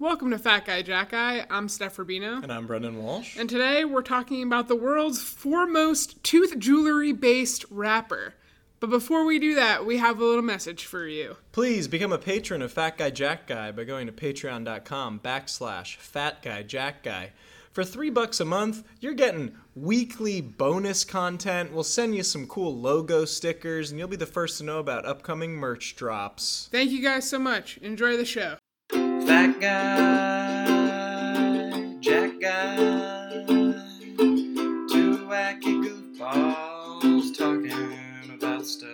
Welcome to Fat Guy, Jacked Guy. I'm Stef Rubino. And I'm Brendan Walsh. And today we're talking about the world's foremost tooth jewelry-based rapper. But before we do that, we have a little message for you. Please become a patron of Fat Guy, Jacked Guy by going to patreon.com/fatguyjackguy. For $3 a month, you're getting weekly bonus content. We'll send you some cool logo stickers, and you'll be the first to know about upcoming merch drops. Thank you guys so much. Enjoy the show. Fat guy, Jacked guy, two wacky goofballs talking about stuff.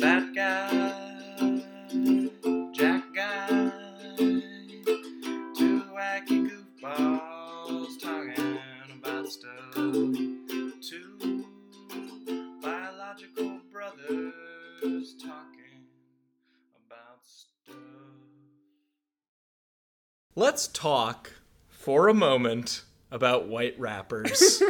Fat guy, Jacked guy, two wacky goofballs talking about stuff. Two biological brothers talking about stuff. Let's talk for a moment about white rappers.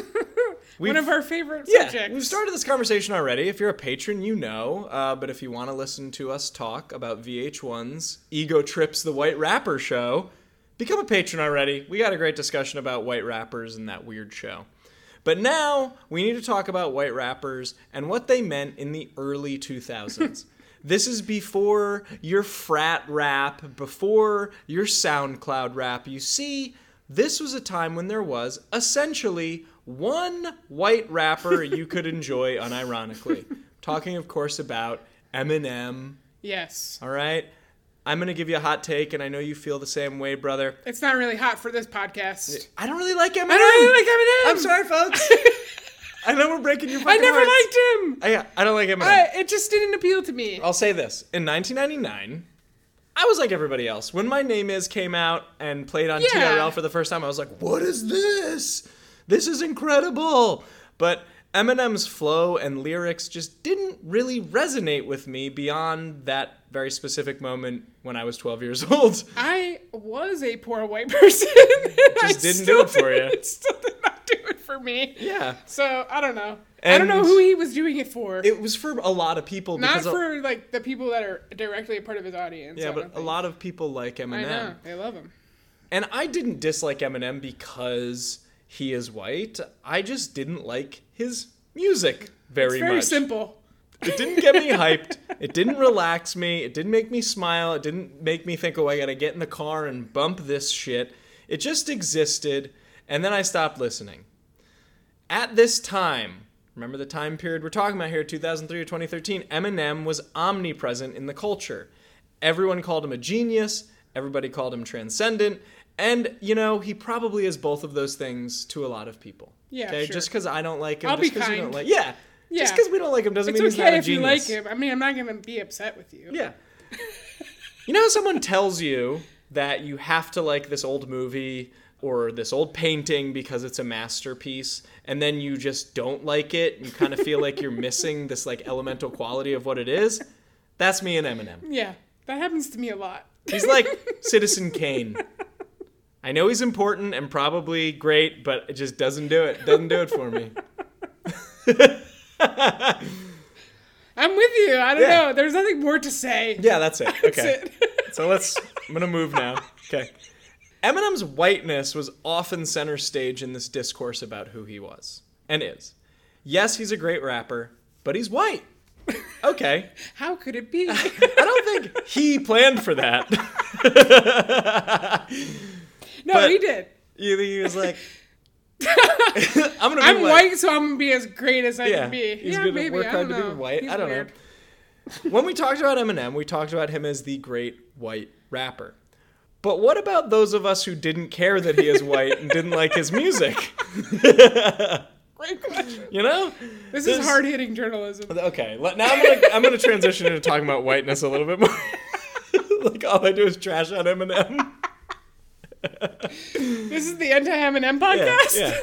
One of our favorite subjects. Yeah, we've started this conversation already. If you're a patron, you know. But if you want to listen to us talk about VH1's Ego Trip's The White Rapper Show, become a patron already. We got a great discussion about white rappers and that weird show. But now we need to talk about white rappers and what they meant in the early 2000s. This is before your frat rap, before your SoundCloud rap. You see, this was a time when there was essentially one white rapper you could enjoy unironically. Talking, of course, about Eminem. Yes. All right. I'm going to give you a hot take, and I know you feel the same way, brother. It's not really hot for this podcast. I don't really like Eminem. I'm sorry, folks. I know we're breaking your fucking hearts. Liked him. I don't like Eminem. It just didn't appeal to me. I'll say this. In 1999, I was like everybody else. When My Name Is came out and played on TRL for the first time, I was like, what is this? This is incredible. But Eminem's flow and lyrics just didn't really resonate with me beyond that very specific moment when I was 12 years old. I was a poor white person. Just didn't do it for you. It still did not do it for me. Yeah. So, I don't know. And I don't know who he was doing it for. It was for a lot of people. Not for, like, the people that are directly a part of his audience. Yeah, but a lot of people like Eminem. I know. They love him. And I didn't dislike Eminem because he is white. I just didn't like his music very much. It's very simple. It didn't get me hyped. It didn't relax me. It didn't make me smile. It didn't make me think, oh, I gotta get in the car and bump this shit. It just existed, and then I stopped listening. At this time, remember the time period we're talking about here, 2003 to 2013, Eminem was omnipresent in the culture. Everyone called him a genius. Everybody called him transcendent. And, you know, he probably is both of those things to a lot of people. Yeah, okay? Sure. Just because I don't like him. I'll just be kind. You don't like, yeah. Yeah. Just because we don't like him doesn't mean he's not a genius. It's okay if you like him. I mean, I'm not going to be upset with you. Yeah. You know how someone tells you that you have to like this old movie or this old painting because it's a masterpiece, and then you just don't like it, and you kind of feel like you're missing this like elemental quality of what it is? That's me and Eminem. Yeah. That happens to me a lot. He's like Citizen Kane. I know he's important and probably great, but it just doesn't do it. Doesn't do it for me. I'm with you. I don't know. There's nothing more to say. Yeah, that's it. Okay. That's it. So I'm going to move now. Okay. Eminem's whiteness was often center stage in this discourse about who he was and is. Yes, he's a great rapper, but he's white. Okay. How could it be? I don't think he planned for that. No, but he did. He was like, I'm white, so I'm going to be as great as I can be. He's going to work hard to be white. I don't know. When we talked about Eminem, we talked about him as the great white rapper. But what about those of us who didn't care that he is white and didn't like his music? Great question. You know? This is hard-hitting journalism. Okay. Now I'm going to transition into talking about whiteness a little bit more. Like, all I do is trash on Eminem. This is the anti-Eminem podcast? Yeah.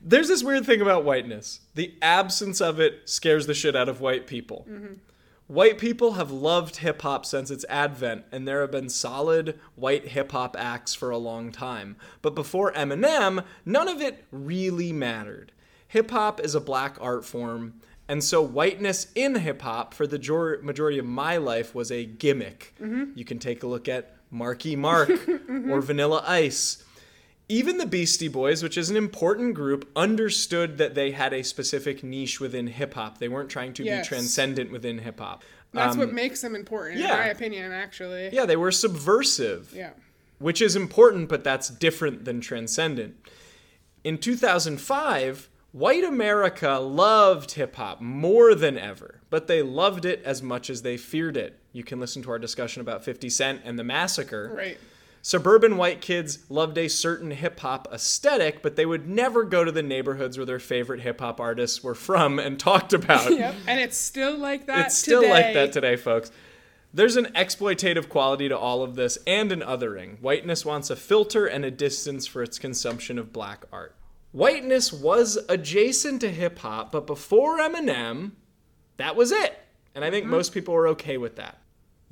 There's this weird thing about whiteness. The absence of it scares the shit out of white people. Mm-hmm. White people have loved hip-hop since its advent, and there have been solid white hip-hop acts for a long time. But before Eminem, none of it really mattered. Hip-hop is a black art form, and so whiteness in hip-hop for the majority of my life was a gimmick. Mm-hmm. You can take a look at Marky Mark, or Vanilla Ice. Even the Beastie Boys, which is an important group, understood that they had a specific niche within hip-hop. They weren't trying to be transcendent within hip-hop. That's what makes them important, in my opinion, actually. Yeah, they were subversive, which is important, but that's different than transcendent. In 2005, white America loved hip-hop more than ever, but they loved it as much as they feared it. You can listen to our discussion about 50 Cent and the massacre. Right. Suburban white kids loved a certain hip-hop aesthetic, but they would never go to the neighborhoods where their favorite hip-hop artists were from and talked about. Yep. And it's still like that today. It's still like that today, folks. There's an exploitative quality to all of this and an othering. Whiteness wants a filter and a distance for its consumption of black art. Whiteness was adjacent to hip-hop, but before Eminem, that was it. And I think most people were okay with that.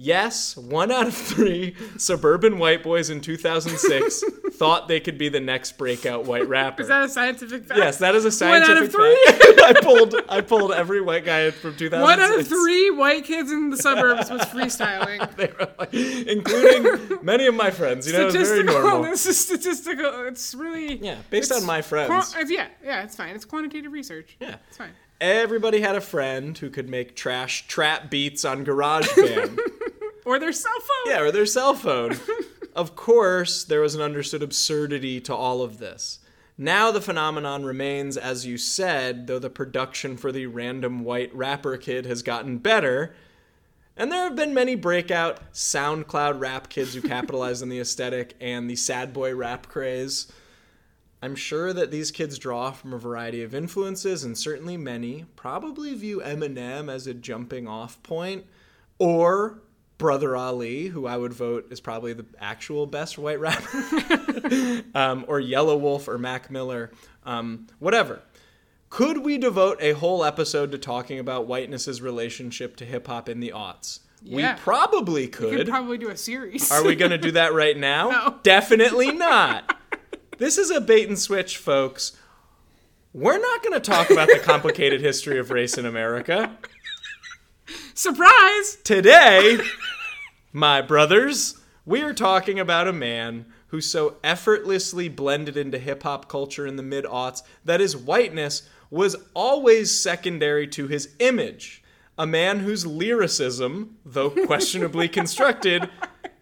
Yes, 1 out of 3 suburban white boys in 2006 thought they could be the next breakout white rapper. Is that a scientific fact? Yes, that is a scientific fact. 1 out of 3? I pulled every white guy from 2006. 1 out of 3 white kids in the suburbs was freestyling. They were like, including many of my friends. You know, it's very normal. This is statistical. It's really... Yeah, based on my friends. It's fine. It's quantitative research. Yeah. It's fine. Everybody had a friend who could make trash trap beats on GarageBand. Or their cell phone. Yeah, or their cell phone. Of course, there was an understood absurdity to all of this. Now the phenomenon remains, as you said, though the production for the random white rapper kid has gotten better. And there have been many breakout SoundCloud rap kids who capitalized on the aesthetic and the sad boy rap craze. I'm sure that these kids draw from a variety of influences, and certainly many probably view Eminem as a jumping off point, or Brother Ali, who I would vote is probably the actual best white rapper, or Yellow Wolf or Mac Miller, whatever. Could we devote a whole episode to talking about whiteness's relationship to hip-hop in the aughts? Yeah. We probably could. We could probably do a series. Are we going to do that right now? No. Definitely not. This is a bait and switch, folks. We're not going to talk about the complicated history of race in America. Surprise! Today, my brothers, we are talking about a man who so effortlessly blended into hip-hop culture in the mid-aughts that his whiteness was always secondary to his image. A man whose lyricism, though questionably constructed,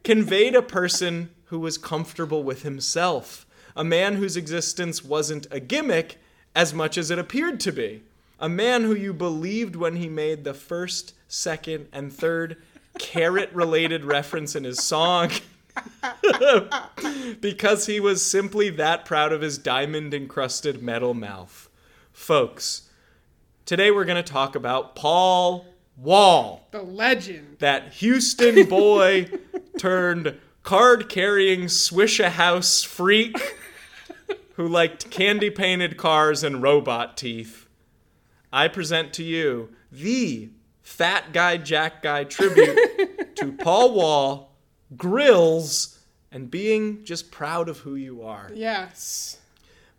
conveyed a person who was comfortable with himself. A man whose existence wasn't a gimmick as much as it appeared to be. A man who you believed when he made the first, second, and third carrot-related reference in his song because he was simply that proud of his diamond-encrusted metal mouth. Folks, today we're going to talk about Paul Wall. The legend. That Houston boy turned card-carrying Swisha House freak who liked candy-painted cars and robot teeth. I present to you the Fat Guy, Jacked Guy tribute to Paul Wall, grills, and being just proud of who you are. Yes.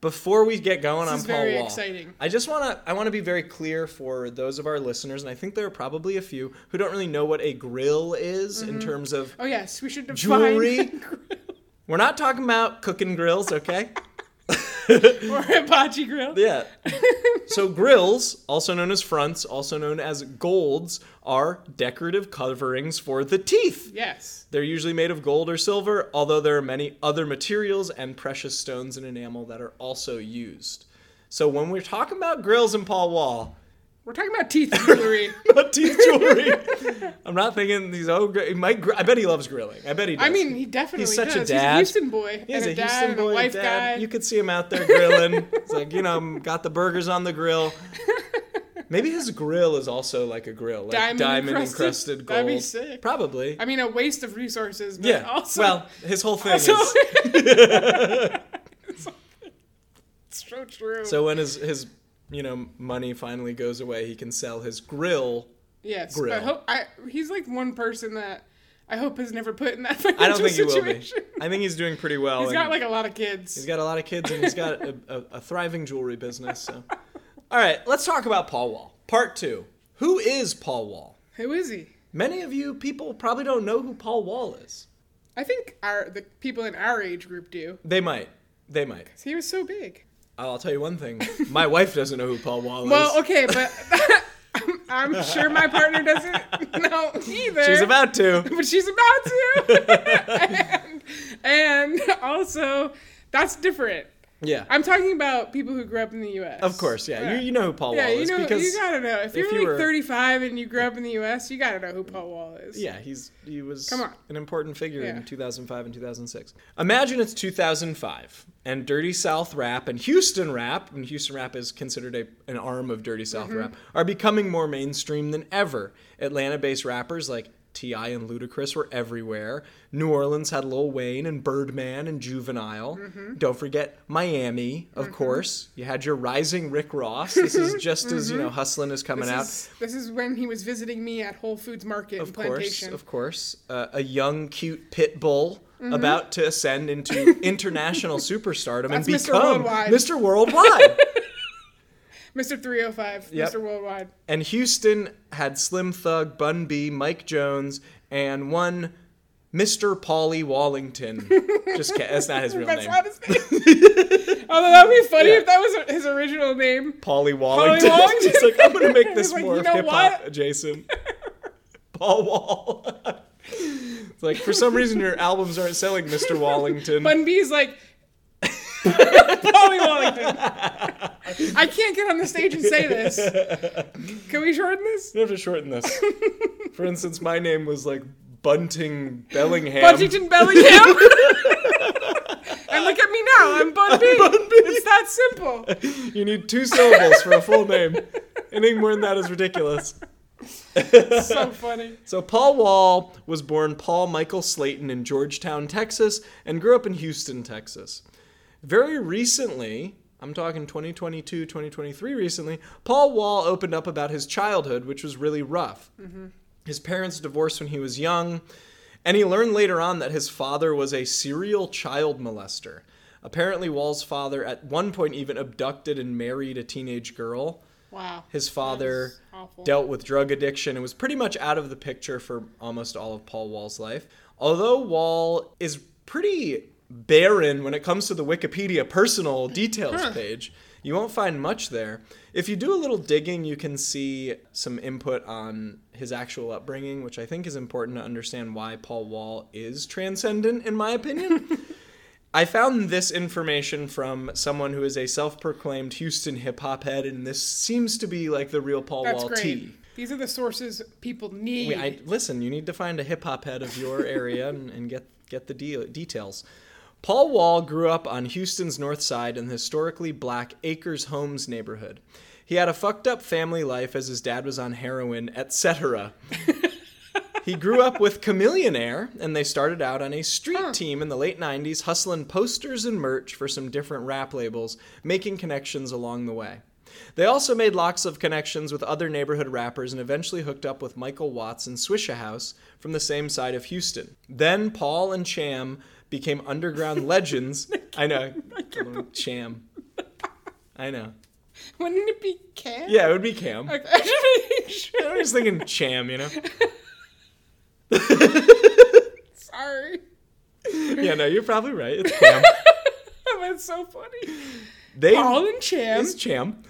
Before we get going on Paul Wall, this is very exciting. I just want to be very clear for those of our listeners, and I think there are probably a few who don't really know what a grill is in terms of we should define jewelry. Grill. We're not talking about cooking grills, okay? Or hibachi grill. Yeah. So grills, also known as fronts, also known as golds, are decorative coverings for the teeth. Yes. They're usually made of gold or silver, although there are many other materials and precious stones and enamel that are also used. So when we're talking about grills and Paul Wall, we're talking about teeth jewelry. I'm not thinking these old... I bet he loves grilling. I bet he does. I mean, he definitely does. He's such a dad. He's a Houston boy. He's a Houston boy, a wife guy. You could see him out there grilling. It's like, you know, got the burgers on the grill. Maybe his grill is also like a grill. Like diamond-encrusted gold. That'd be sick. Probably. I mean, a waste of resources, but also... Well, his whole thing is... It's so true. So when his you know, money finally goes away, he can sell his grill. Yes, grill. But he's like one person that I hope is never put in that financial situation. He will be. I think he's doing pretty well. He's got like a lot of kids. He's got a lot of kids, and he's got a thriving jewelry business. So, all right, let's talk about Paul Wall. Part 2. Who is Paul Wall? Who is he? Many of you people probably don't know who Paul Wall is. I think the people in our age group do. They might. Because he was so big. I'll tell you one thing. My wife doesn't know who Paul Wall is. Well, okay, but I'm sure my partner doesn't know either. She's about to. But she's about to. And also, that's different. Yeah. I'm talking about people who grew up in the U.S. Of course, yeah. You know who Paul Wall is. Because you gotta know. If you were 35 and you grew up in the U.S., you gotta know who Paul Wall is. Yeah, he was an important figure in 2005 and 2006. Imagine it's 2005 and Dirty South rap and Houston rap, and Houston rap is considered an arm of Dirty South rap, are becoming more mainstream than ever. Atlanta-based rappers like T.I. and Ludacris were everywhere. New Orleans had Lil Wayne and Birdman and Juvenile. Mm-hmm. Don't forget Miami, of course. You had your rising Rick Ross. This is just as, hustling is coming out. This is when he was visiting me at Whole Foods Market in Plantation. Of course. A young, cute Pitbull about to ascend into international superstardom and become Mr. Worldwide. Mr. 305, yep. Mr. Worldwide. And Houston had Slim Thug, Bun B, Mike Jones, and one Mr. Paulie Wallington. Just kidding. That's not his real name. That's not his name. Although that would be funny if that was his original name. Paulie Wallington. It's like, I'm going to make this more hip-hop adjacent. Paul Wall. It's like, for some reason, your albums aren't selling, Mr. Wallington. Bun B's like... Paulie Wallington. I can't get on the stage and say this. Can we shorten this? You have to shorten this. For instance, my name was like Bunting Bellingham. Buntington Bellingham. And look at me now. I'm Bun B. It's that simple. You need 2 syllables for a full name. Anything more than that is ridiculous. So funny. So Paul Wall was born Paul Michael Slayton in Georgetown, Texas, and grew up in Houston, Texas. Very recently, I'm talking 2022, 2023 recently, Paul Wall opened up about his childhood, which was really rough. Mm-hmm. His parents divorced when he was young, and he learned later on that his father was a serial child molester. Apparently, Wall's father at one point even abducted and married a teenage girl. Wow. His father dealt with drug addiction and was pretty much out of the picture for almost all of Paul Wall's life. Although Wall is pretty... barren when it comes to the Wikipedia personal details page. You won't find much there. If you do a little digging, you can see some input on his actual upbringing, which I think is important to understand why Paul Wall is transcendent, in my opinion. I found this information from someone who is a self-proclaimed Houston hip-hop head, and this seems to be like the real Paul Wall tea. These are the sources people need. Listen, you need to find a hip-hop head of your area and get the details. Paul Wall grew up on Houston's north side in the historically black Acres Homes neighborhood. He had a fucked up family life as his dad was on heroin, etc. He grew up with Chamillionaire, and they started out on a street team in the late 90s, hustling posters and merch for some different rap labels, making connections along the way. They also made lots of connections with other neighborhood rappers and eventually hooked up with Michael Watts and Swisha House from the same side of Houston. Then Paul and Cham became underground legends. I know. Cham. I know. Wouldn't it be Cam? Yeah, it would be Cam. Okay. I was thinking Cham, Sorry. Yeah, no, you're probably right. It's Cam. That's so funny. Paul and Cham. It's Cham.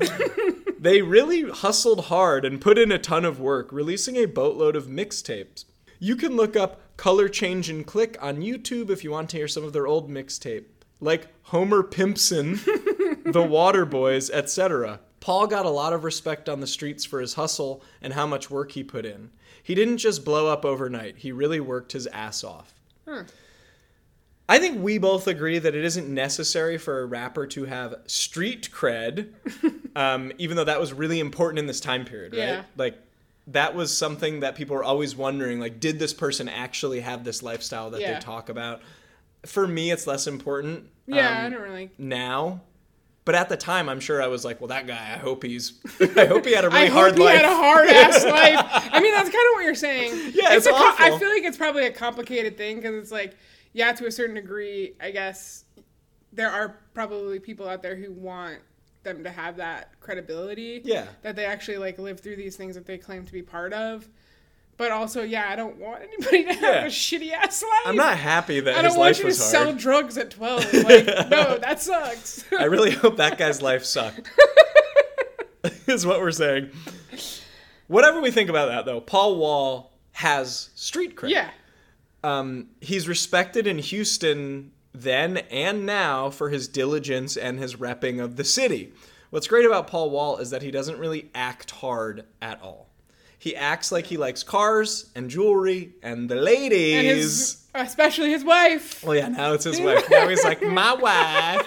They really hustled hard and put in a ton of work, releasing a boatload of mixtapes. You can look up Color Change and Click on YouTube if you want to hear some of their old mixtape, like Homer Pimpson, The Water Boys, etc. Paul got a lot of respect on the streets for his hustle and how much work he put in. He didn't just blow up overnight. He really worked his ass off. I think we both agree that it isn't necessary for a rapper to have street cred, even though that was really important in this time period, right? Yeah. That was something that people were always wondering, did this person actually have this lifestyle that they talk about? For me, it's less important. Yeah, I don't really. Now. But at the time, I'm sure I was like, well, that guy, I hope he had a really hard life. I hope he had a hard-ass life. I mean, that's kind of what you're saying. Yeah, it's awful. I feel like it's probably a complicated thing because it's to a certain degree, I guess, there are probably people out there who want them to have that credibility that they actually live through these things that they claim to be part of, But also, yeah, I don't want anybody to have a shitty ass life. I'm not happy that his life was hard. I don't want you to sell drugs at 12. Like, no, that sucks. I really hope that guy's life sucked. Is what we're saying. Whatever we think about that, though, Paul Wall has street cred. Yeah. He's respected in Houston then and now for his diligence and his repping of the city. What's great about Paul Wall is that he doesn't really act hard at all. He acts like he likes cars and jewelry and the ladies. And especially his wife. Well, yeah, now it's his wife. Now he's like, my wife.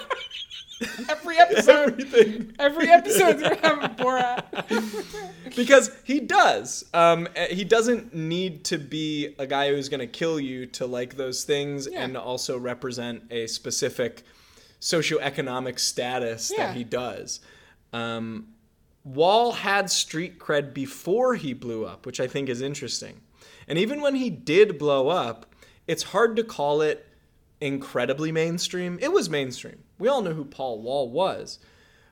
Every episode. Everything. Every episode's going to have Borat. Because he does. He doesn't need to be a guy who's going to kill you to like those things and also represent a specific socioeconomic status that he does. Wall had street cred before he blew up, which I think is interesting. And even when he did blow up, it's hard to call it incredibly mainstream. It was mainstream. We all know who Paul Wall was,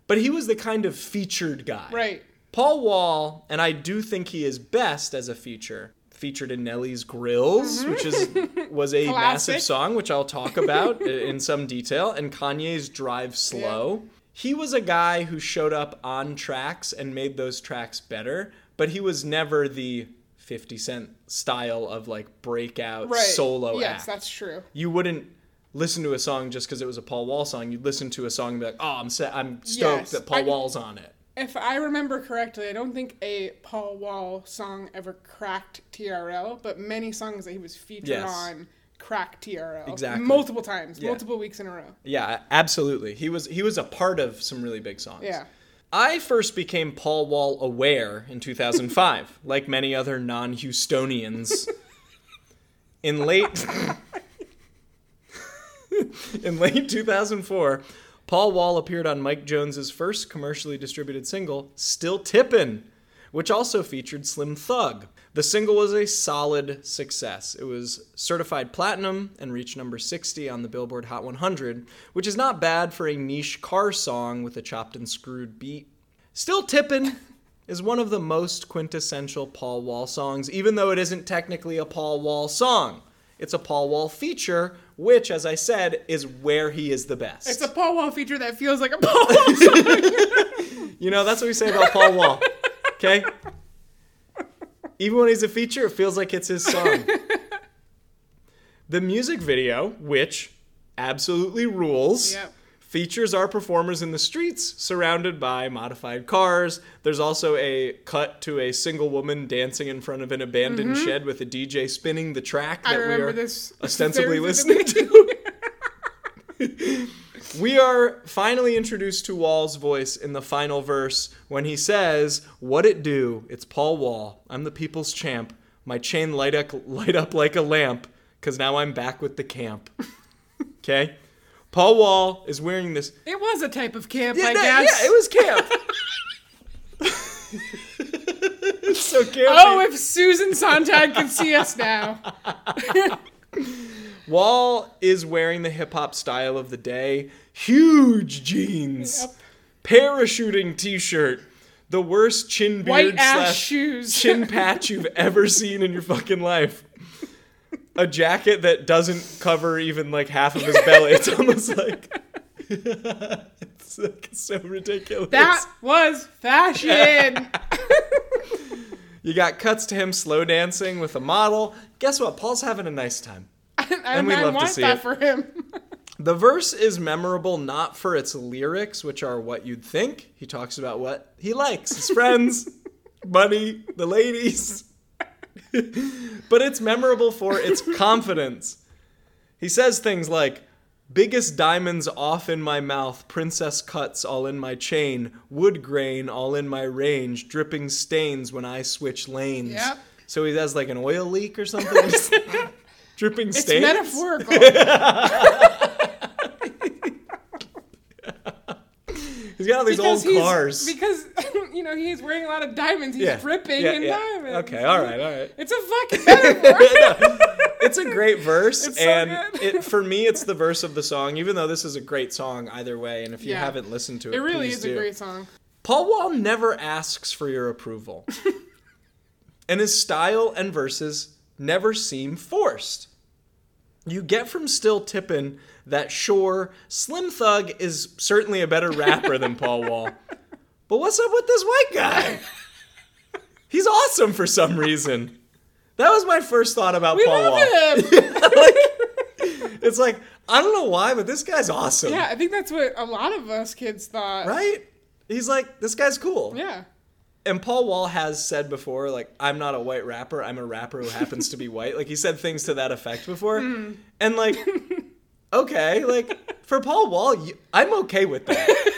but he was the kind of featured guy. Right. Paul Wall, and I do think he is best as a feature, featured in Nelly's Grills, which was a massive song, which I'll talk about in some detail, and Kanye's Drive Slow. Yeah. He was a guy who showed up on tracks and made those tracks better, but he was never the 50 Cent style of like breakout solo act. Yes, that's true. You wouldn't listen to a song just because it was a Paul Wall song. You'd listen to a song and be like, oh, I'm stoked that Paul Wall's on it. If I remember correctly, I don't think a Paul Wall song ever cracked TRL, but many songs that he was featured on crack TRL. Exactly. Multiple times, multiple weeks in a row. Yeah, absolutely. He was a part of some really big songs. Yeah. I first became Paul Wall aware in 2005, like many other non-Houstonians. In late 2004, Paul Wall appeared on Mike Jones' first commercially distributed single, Still Tippin', which also featured Slim Thug. The single was a solid success. It was certified platinum and reached number 60 on the Billboard Hot 100, which is not bad for a niche car song with a chopped and screwed beat. Still Tippin' is one of the most quintessential Paul Wall songs, even though it isn't technically a Paul Wall song. It's a Paul Wall feature, which, as I said, is where he is the best. It's a Paul Wall feature that feels like a Paul Wall song. You know, that's what we say about Paul Wall, okay? Even when he's a feature, it feels like it's his song. The music video, which absolutely rules, features our performers in the streets surrounded by modified cars. There's also a cut to a single woman dancing in front of an abandoned shed with a DJ spinning the track that we are ostensibly listening to. We are finally introduced to Wall's voice in the final verse when he says, "What it do? It's Paul Wall. I'm the people's champ. My chain light up like a lamp, 'cause now I'm back with the camp." Okay? Paul Wall is wearing this. It was a type of camp, I guess. Yeah, it was camp. It's so campy. Oh, if Susan Sontag could see us now. Wall is wearing the hip-hop style of the day. Huge jeans. Yep. Parachuting t-shirt. The worst chin beard / chin patch you've ever seen in your fucking life. A jacket that doesn't cover even like half of his belly. It's almost like... it's like so ridiculous. That was fashion. You got cuts to him slow dancing with a model. Guess what? Paul's having a nice time. And we love to see that for him. The verse is memorable not for its lyrics, which are what you'd think. He talks about what he likes. His friends, money, the ladies. But it's memorable for its confidence. He says things like, "Biggest diamonds off in my mouth, princess cuts all in my chain, wood grain all in my range, dripping stains when I switch lanes." Yep. So he has like an oil leak or something. Dripping stains. It's metaphorical. He's got all these old cars. Because, you know, he's wearing a lot of diamonds. He's dripping in diamonds. Okay, all right. It's a fucking metaphor. No, it's a great verse. It's so good. For me, it's the verse of the song, even though this is a great song either way. And if you haven't listened to it, please do. It really is a great song. Paul Wall never asks for your approval. and his style and verses never seem forced. You get from Still Tippin' that, sure, Slim Thug is certainly a better rapper than Paul Wall, but what's up with this white guy? He's awesome for some reason. That was my first thought about Paul Wall. We love him! It's like, I don't know why, but this guy's awesome. Yeah, I think that's what a lot of us kids thought. Right? He's like, this guy's cool. Yeah. And Paul Wall has said before, like, I'm not a white rapper. I'm a rapper who happens to be white. Like, he said things to that effect before. Mm. And, like, okay, like, for Paul Wall, I'm okay with that.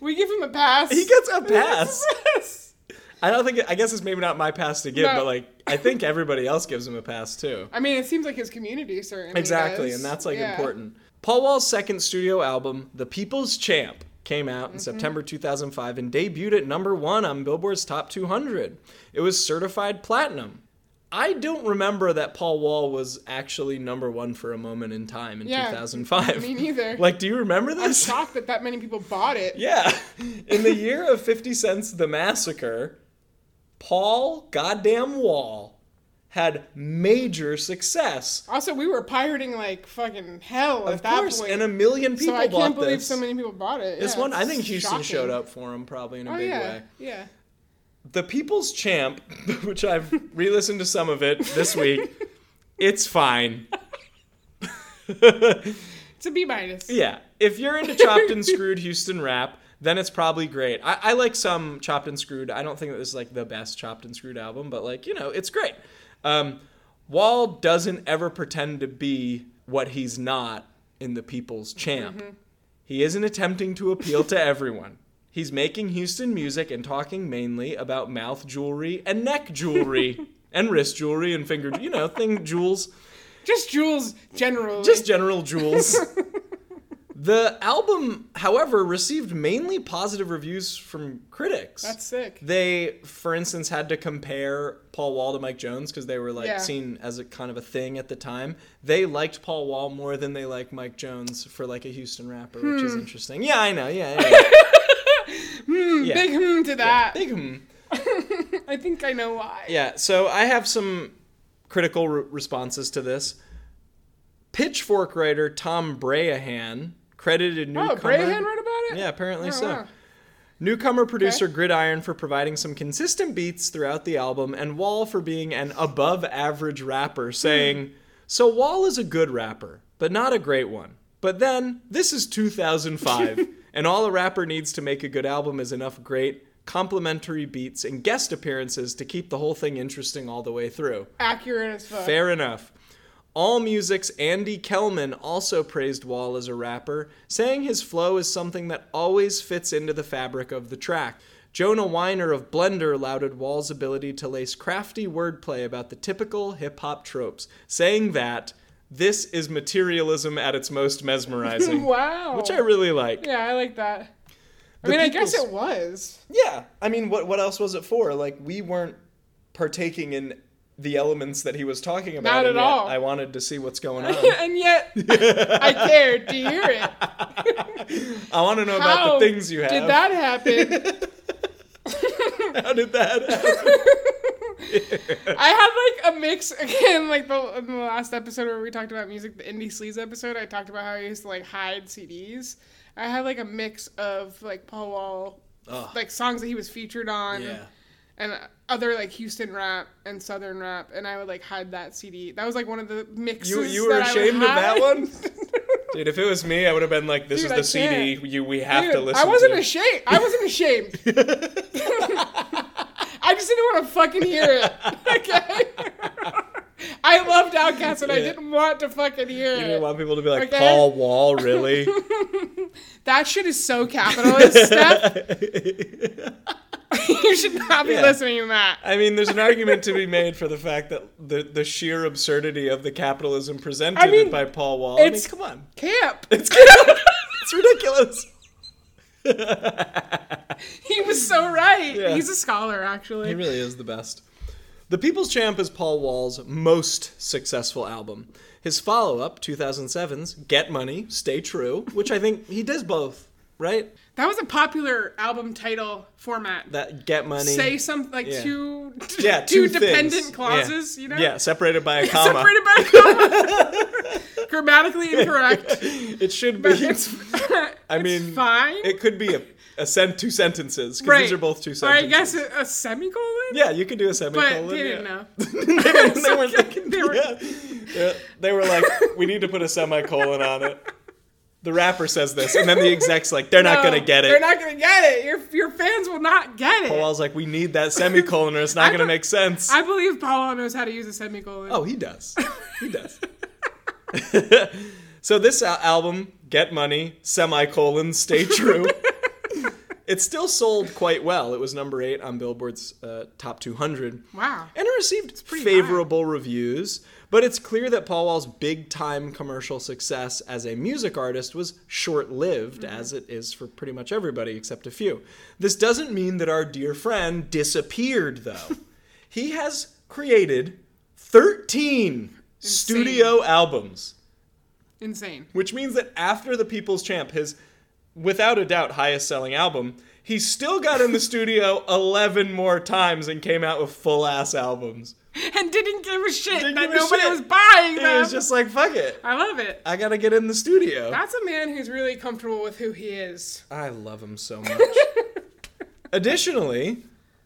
We give him a pass. He gets a pass. I guess it's maybe not my pass to give, but, like, I think everybody else gives him a pass, too. I mean, it seems like his community certainly does. And that's, like, important. Paul Wall's second studio album, The People's Champ, came out in September 2005 and debuted at number 1 on Billboard's Top 200. It was certified platinum. I don't remember that Paul Wall was actually number 1 for a moment in time in 2005. Me neither. Like, do you remember this? I'm shocked that many people bought it. Yeah. In the year of 50 Cent's The Massacre, Paul goddamn Wall had major success. Also, we were pirating like fucking hell at that point. Of course, and a million people bought this. So I can't believe so many people bought it. This one, I think Houston showed up for him probably in a big way. Yeah. The People's Champ, which I've re-listened to some of it this week, it's fine. It's a B-. Yeah. If you're into chopped and screwed Houston rap, then it's probably great. I like some chopped and screwed. I don't think that this is like the best chopped and screwed album, but like, you know, it's great. Wall doesn't ever pretend to be what he's not in The People's Champ. Mm-hmm. He isn't attempting to appeal to everyone. He's making Houston music and talking mainly about mouth jewelry and neck jewelry and wrist jewelry and finger, jewels. Just jewels generally. Just general jewels. The album, however, received mainly positive reviews from critics. That's sick. They, for instance, had to compare Paul Wall to Mike Jones because they were like seen as a kind of a thing at the time. They liked Paul Wall more than they liked Mike Jones for like a Houston rapper, which is interesting. Yeah, I know. Yeah. Big to that. Yeah, big I think I know why. Yeah, so I have some critical responses to this. Pitchfork writer Tom Brahan credited newcomer. Oh, Brahan wrote about it? Yeah, apparently so. Wow. Newcomer producer Gridiron for providing some consistent beats throughout the album, and Wall for being an above-average rapper, saying, So Wall is a good rapper, but not a great one. But then, this is 2005, and all a rapper needs to make a good album is enough great complimentary beats and guest appearances to keep the whole thing interesting all the way through. Accurate as fuck. Fair enough. AllMusic's Andy Kellman also praised Wall as a rapper, saying his flow is something that always fits into the fabric of the track. Jonah Weiner of Blender lauded Wall's ability to lace crafty wordplay about the typical hip-hop tropes, saying that this is materialism at its most mesmerizing. Wow. Which I really like. Yeah, I like that. I mean, I guess it was. Yeah. I mean, what else was it for? Like, we weren't partaking in the elements that he was talking about. Not at all. I wanted to see what's going on. And yet, I cared to hear it. I want to know about the things you have. How did that happen? How did that happen? I had like a mix, again, like in the last episode where we talked about music, the Indie Sleaze episode, I talked about how I used to like hide CDs. I had like a mix of like Paul Wall, like songs that he was featured on. Yeah. And other, like, Houston rap and Southern rap, and I would, like, hide that CD. That was, like, one of the mixes that You were that ashamed I would of that one? Dude, if it was me, I would have been like, this Dude, is the CD we have to listen to. I wasn't ashamed. I just didn't want to fucking hear it, okay? I loved Outkast, and I didn't want to fucking hear it. You didn't want people to be like, Paul Wall, really? That shit is so capitalist, Steph. You should not be listening to that. I mean, there's an argument to be made for the fact that the sheer absurdity of the capitalism presented by Paul Wall. I mean, come on. Camp. It's camp. It's ridiculous. He was so right. Yeah. He's a scholar, actually. He really is the best. The People's Champ is Paul Wall's most successful album. His follow-up, 2007's Get Money, Stay True, which I think he does both. right? That was a popular album title format. That get money. Say something like two dependent clauses, you know? Yeah, separated by a comma. Separated by a comma. Grammatically incorrect. It should be. It's fine. It could be two sentences, because these are both two sentences. Or I guess a semicolon? Yeah, you could do a semicolon. But they didn't know. They weren't thinking. They were like, we need to put a semicolon on it. The rapper says this, and then the exec's like, they're not going to get it. They're not going to get it. Your fans will not get it. Paul Wall's like, we need that semicolon or it's not going to make sense. I believe Paul Wall knows how to use a semicolon. Oh, he does. He does. So this album, Get Money, semicolon, Stay True. It still sold quite well. It was number 8 on Billboard's Top 200. Wow. And it received favorable reviews. But it's clear that Paul Wall's big-time commercial success as a music artist was short-lived, as it is for pretty much everybody except a few. This doesn't mean that our dear friend disappeared, though. He has created 13 studio albums. Insane. Which means that after The People's Champ, his without a doubt highest-selling album, he still got in the studio 11 more times and came out with full-ass albums. And didn't give a shit that nobody was buying them. He was just like, fuck it. I love it. I gotta get in the studio. That's a man who's really comfortable with who he is. I love him so much. Additionally,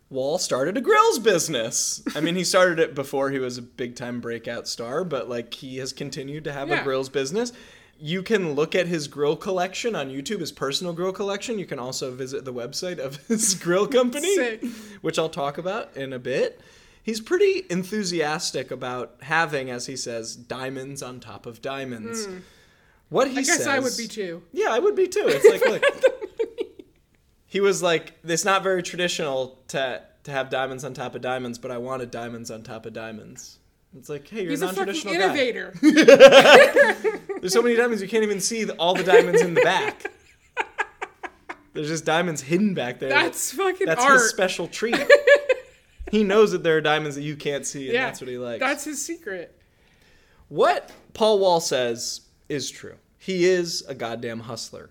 Wall started a grills business. I mean, he started it before he was a big-time breakout star, but like he has continued to have a grills business. You can look at his grill collection on YouTube, his personal grill collection. You can also visit the website of his grill company, which I'll talk about in a bit. He's pretty enthusiastic about having, as he says, diamonds on top of diamonds. Mm. What he says... I guess I would be too. Yeah, I would be too. It's like, look. He was like, it's not very traditional to have diamonds on top of diamonds, but I wanted diamonds on top of diamonds. It's like, hey, you're a non-traditional guy. He's a fucking innovator. There's so many diamonds, you can't even see all the diamonds in the back. There's just diamonds hidden back there. That's fucking art. That's his special treat. He knows that there are diamonds that you can't see, and that's what he likes. That's his secret. What Paul Wall says is true. He is a goddamn hustler.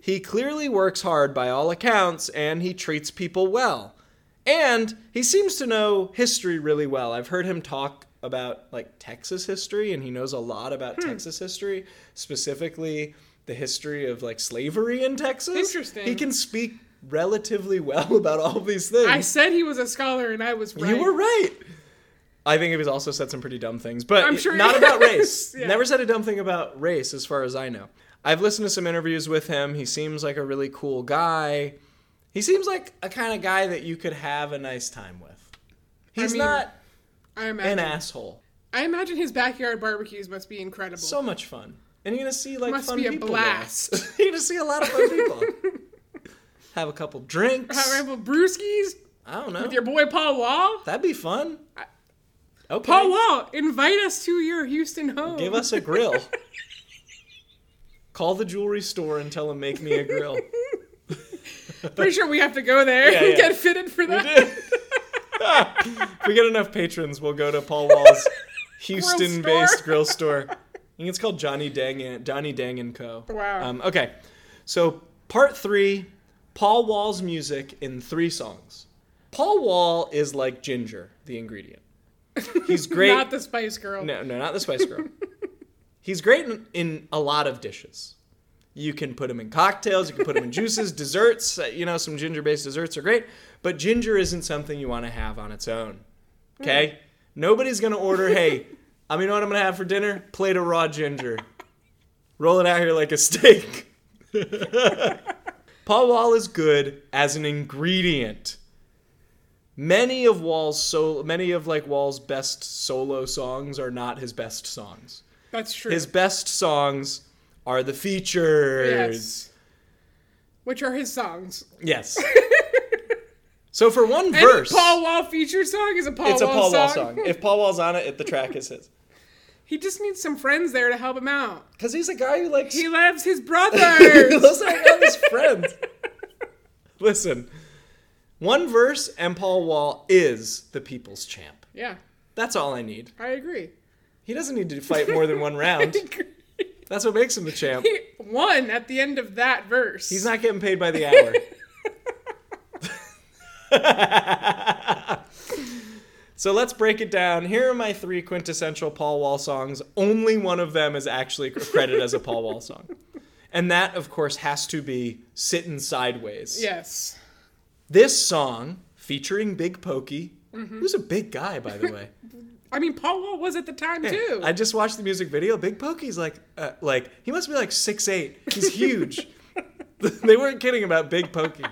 He clearly works hard by all accounts, and he treats people well. And he seems to know history really well. I've heard him talk about, Texas history, and he knows a lot about Texas history, specifically the history of, slavery in Texas. Interesting. He can speak relatively well about all these things. I said he was a scholar and I was right. You were right. I think he also said some pretty dumb things, but I'm sure not about race. Yeah. Never said a dumb thing about race as far as I know. I've listened to some interviews with him. He seems like a really cool guy. He seems like a kind of guy that you could have a nice time with. He's an asshole. I imagine his backyard barbecues must be incredible. So much fun. And you're going to see fun people. Must be a blast. You're going to see a lot of fun people. Have a couple drinks. Have a couple brewskis. I don't know. With your boy Paul Wall. That'd be fun. Okay. Paul Wall, invite us to your Houston home. Give us a grill. Call the jewelry store and tell them, make me a grill. Pretty sure we have to go there and get fitted for that. If we get enough patrons, we'll go to Paul Wall's Houston-based grill store. I think it's called Johnny Dang and Co. Wow. Okay. So part 3... Paul Wall's music in 3 songs. Paul Wall is like ginger, the ingredient. He's great. Not the Spice Girl. No, not the Spice Girl. He's great in a lot of dishes. You can put him in cocktails, you can put him in juices, desserts. Some ginger-based desserts are great. But ginger isn't something you want to have on its own. Okay? Mm. Nobody's going to order, hey, you know what I'm going to have for dinner? Plate of raw ginger. Roll it out here like a steak. Paul Wall is good as an ingredient. Many of Wall's best solo songs are not his best songs. That's true. His best songs are the features. Yes. Which are his songs. Yes. So for one verse... Any Paul Wall feature song is a Paul Wall song. It's a Paul Wall song. If Paul Wall's on it, the track is his. He just needs some friends there to help him out. Because he's a guy who likes... He loves his brothers. He loves all his friends. Listen, one verse and Paul Wall is the people's champ. Yeah. That's all I need. I agree. He doesn't need to fight more than one round. That's what makes him the champ. one at the end of that verse. He's not getting paid by the hour. So let's break it down. Here are my three quintessential Paul Wall songs. Only one of them is actually credited as a Paul Wall song. And that, of course, has to be Sittin' Sideways. Yes. This song, featuring Big Pokey, mm-hmm. who's a big guy, by the way. I mean, Paul Wall was at the time, too. I just watched the music video. Big Pokey's like he must be like 6'8". He's huge. They weren't kidding about Big Pokey.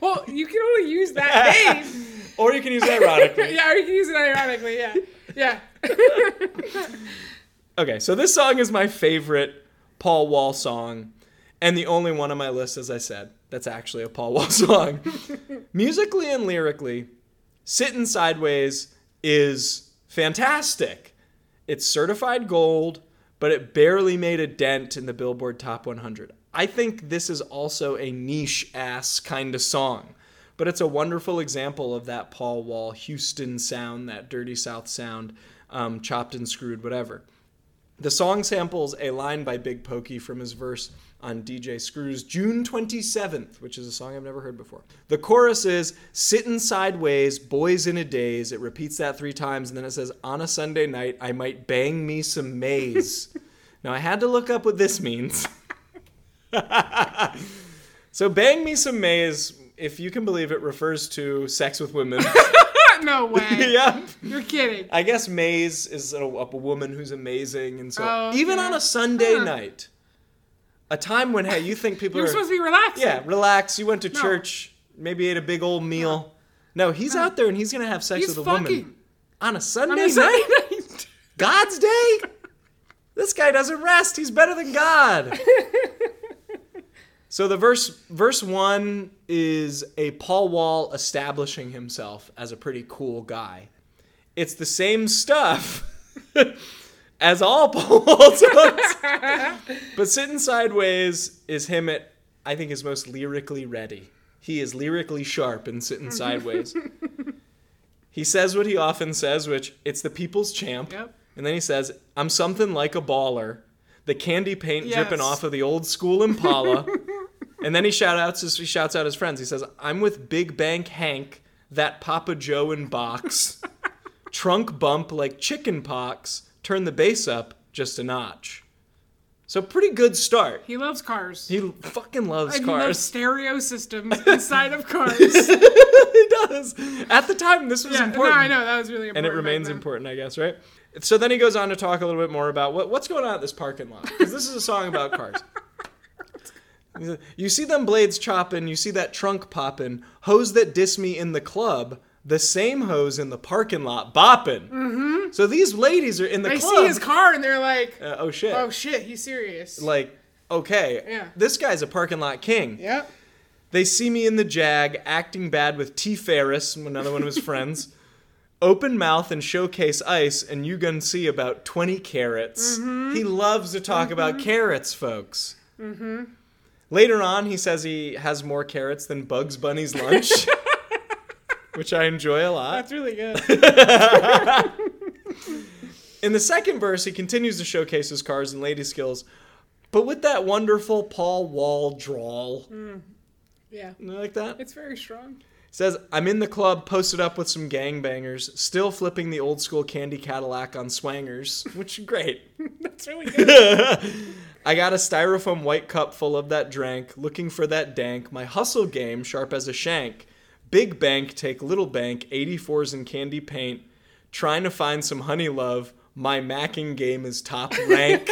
Well, you can only use that name. Or you can use it ironically. Yeah, or you can use it ironically, yeah. Yeah. Okay, so this song is my favorite Paul Wall song, and the only one on my list, as I said, that's actually a Paul Wall song. Musically and lyrically, Sittin' Sideways is fantastic. It's certified gold, but it barely made a dent in the Billboard Top 100. I think this is also a niche-ass kind of song. But it's a wonderful example of that Paul Wall, Houston sound, that Dirty South sound, chopped and screwed, whatever. The song samples a line by Big Pokey from his verse on DJ Screw's June 27th, which is a song I've never heard before. The chorus is, sittin' sideways, boys in a daze. It repeats that three times, and then it says, on a Sunday night, I might bang me some maize. Now, I had to look up what this means. So, bang me some maize... if you can believe it, refers to sex with women. No way. Yep. You're kidding. I guess maze is a woman who's amazing. And so even on a Sunday night, a time when, hey, you think people are... You're supposed to be relaxing. Yeah, relax. You went to church, maybe ate a big old meal. No, he's out there and he's going to have sex with a woman. On a Sunday night? God's day? This guy doesn't rest. He's better than God. So the verse one is a Paul Wall establishing himself as a pretty cool guy. It's the same stuff as all Paul Wall songs. But Sittin' Sideways is him at, I think, his most lyrically ready. He is lyrically sharp in Sittin' Sideways. He says what he often says, which it's the people's champ. Yep. And then he says, I'm something like a baller. The candy paint dripping off of the old school Impala. And then he shouts out his friends. He says, I'm with Big Bank Hank, that Papa Joe in box. Trunk bump like chicken pox. Turn the bass up just a notch. So pretty good start. He loves cars. He fucking loves cars. He loves stereo systems inside of cars. He does. At the time, this was important. No, I know. That was really important. And it remains important, I guess, right? So then he goes on to talk a little bit more about what's going on at this parking lot. Because this is a song about cars. You see them blades chopping, you see that trunk popping, hoes that diss me in the club, the same hoes in the parking lot bopping. Mm-hmm. So these ladies are in the club. They see his car and they're like, oh shit. Oh shit, he's serious. Like, okay, this guy's a parking lot king. Yep. They see me in the Jag, acting bad with T. Ferris, another one of his friends. Open mouth and showcase ice, and you gonna see about 20 carrots. Mm-hmm. He loves to talk about carrots, folks. Mm-hmm. Later on, he says he has more carrots than Bugs Bunny's lunch, which I enjoy a lot. That's really good. In the second verse, he continues to showcase his cars and lady skills, but with that wonderful Paul Wall drawl. Mm. Yeah. You like that? It's very strong. Says, I'm in the club, posted up with some gangbangers, still flipping the old school candy Cadillac on swangers, which is great. That's really good. I got a styrofoam white cup full of that drank, looking for that dank, my hustle game sharp as a shank. Big bank, take little bank, 84s in candy paint, trying to find some honey love, my macking game is top rank.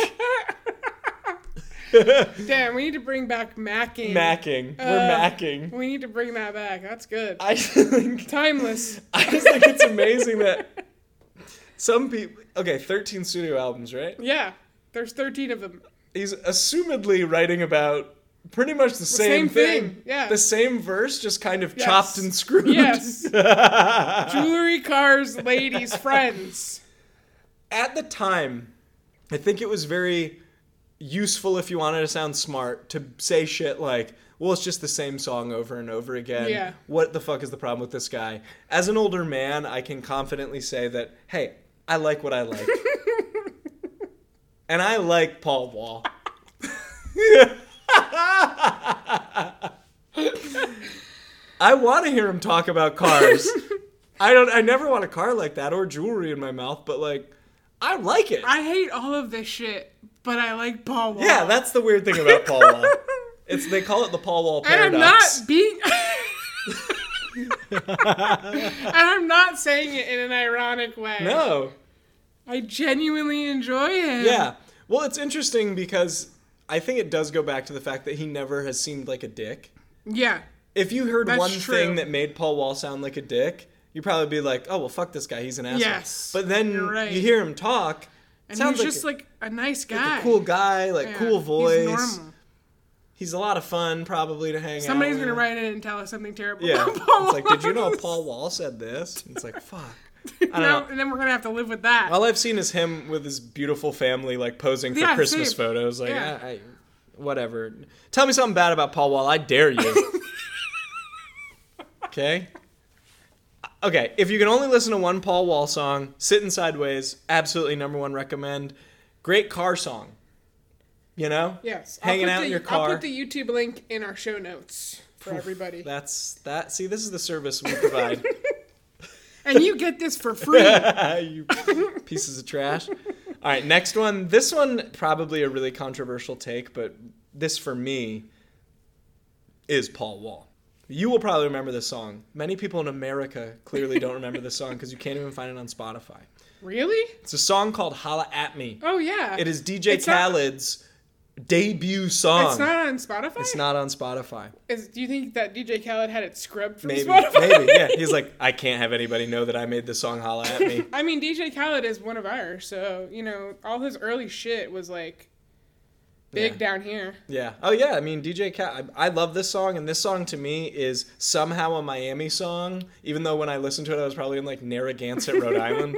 Damn, we need to bring back macking. Macking. We're macking. We need to bring that back. That's good. I think... Timeless. I just think it's amazing that some people... Okay, 13 studio albums, right? Yeah. There's 13 of them. He's assumedly writing about pretty much the same thing. Yeah. The same verse, just kind of chopped and screwed. Yes. Jewelry, cars, ladies, friends. At the time, I think it was very... useful if you wanted to sound smart to say shit like, well, it's just the same song over and over again. Yeah. What the fuck is the problem with this guy? As an older man, I can confidently say that, hey, I like what I like. And I like Paul Wall. I want to hear him talk about cars. I never want a car like that or jewelry in my mouth, but like, I like it. I hate all of this shit, but I like Paul Wall. Yeah, that's the weird thing about Paul Wall. It's they call it the Paul Wall paradox. And I'm not being. And I'm not saying it in an ironic way. No. I genuinely enjoy him. Yeah. Well, it's interesting because I think it does go back to the fact that he never has seemed like a dick. Yeah. If you heard one thing that made Paul Wall sound like a dick, you'd probably be like, oh, well, fuck this guy. He's an asshole. Yes. But then you hear him talk. And he's just like a nice guy. Like a cool guy, like cool voice. He's normal. He's a lot of fun, probably, to hang out. Somebody's going to write in and tell us something terrible about Paul Wall. It's like, did you know Paul Wall said this? And it's like, fuck. I don't know. And then we're going to have to live with that. All I've seen is him with his beautiful family, like, posing for Christmas photos. Like, whatever. Tell me something bad about Paul Wall. I dare you. Okay? Okay, if you can only listen to one Paul Wall song, Sitting Sideways, absolutely #1 recommend. Great car song. You know? Yes. Hanging out in your car. I'll put the YouTube link in our show notes for everybody. That's that. See, this is the service we provide. And you get this for free. You pieces of trash. All right, next one. This one, probably a really controversial take, but this for me is Paul Wall. You will probably remember this song. Many people in America clearly don't remember this song because you can't even find it on Spotify. Really? It's a song called Holla At Me. Oh, yeah. It is DJ Khaled's debut song. It's not on Spotify? It's not on Spotify. Do you think that DJ Khaled had it scrubbed from Spotify? Maybe, yeah. He's like, I can't have anybody know that I made the song Holla At Me. I mean, DJ Khaled is one of ours, so, you know, all his early shit was, like, big down here. Yeah. Oh, yeah. I mean, DJ Khaled, I love this song, and this song to me is somehow a Miami song, even though when I listened to it, I was probably in, like, Narragansett, Rhode Island.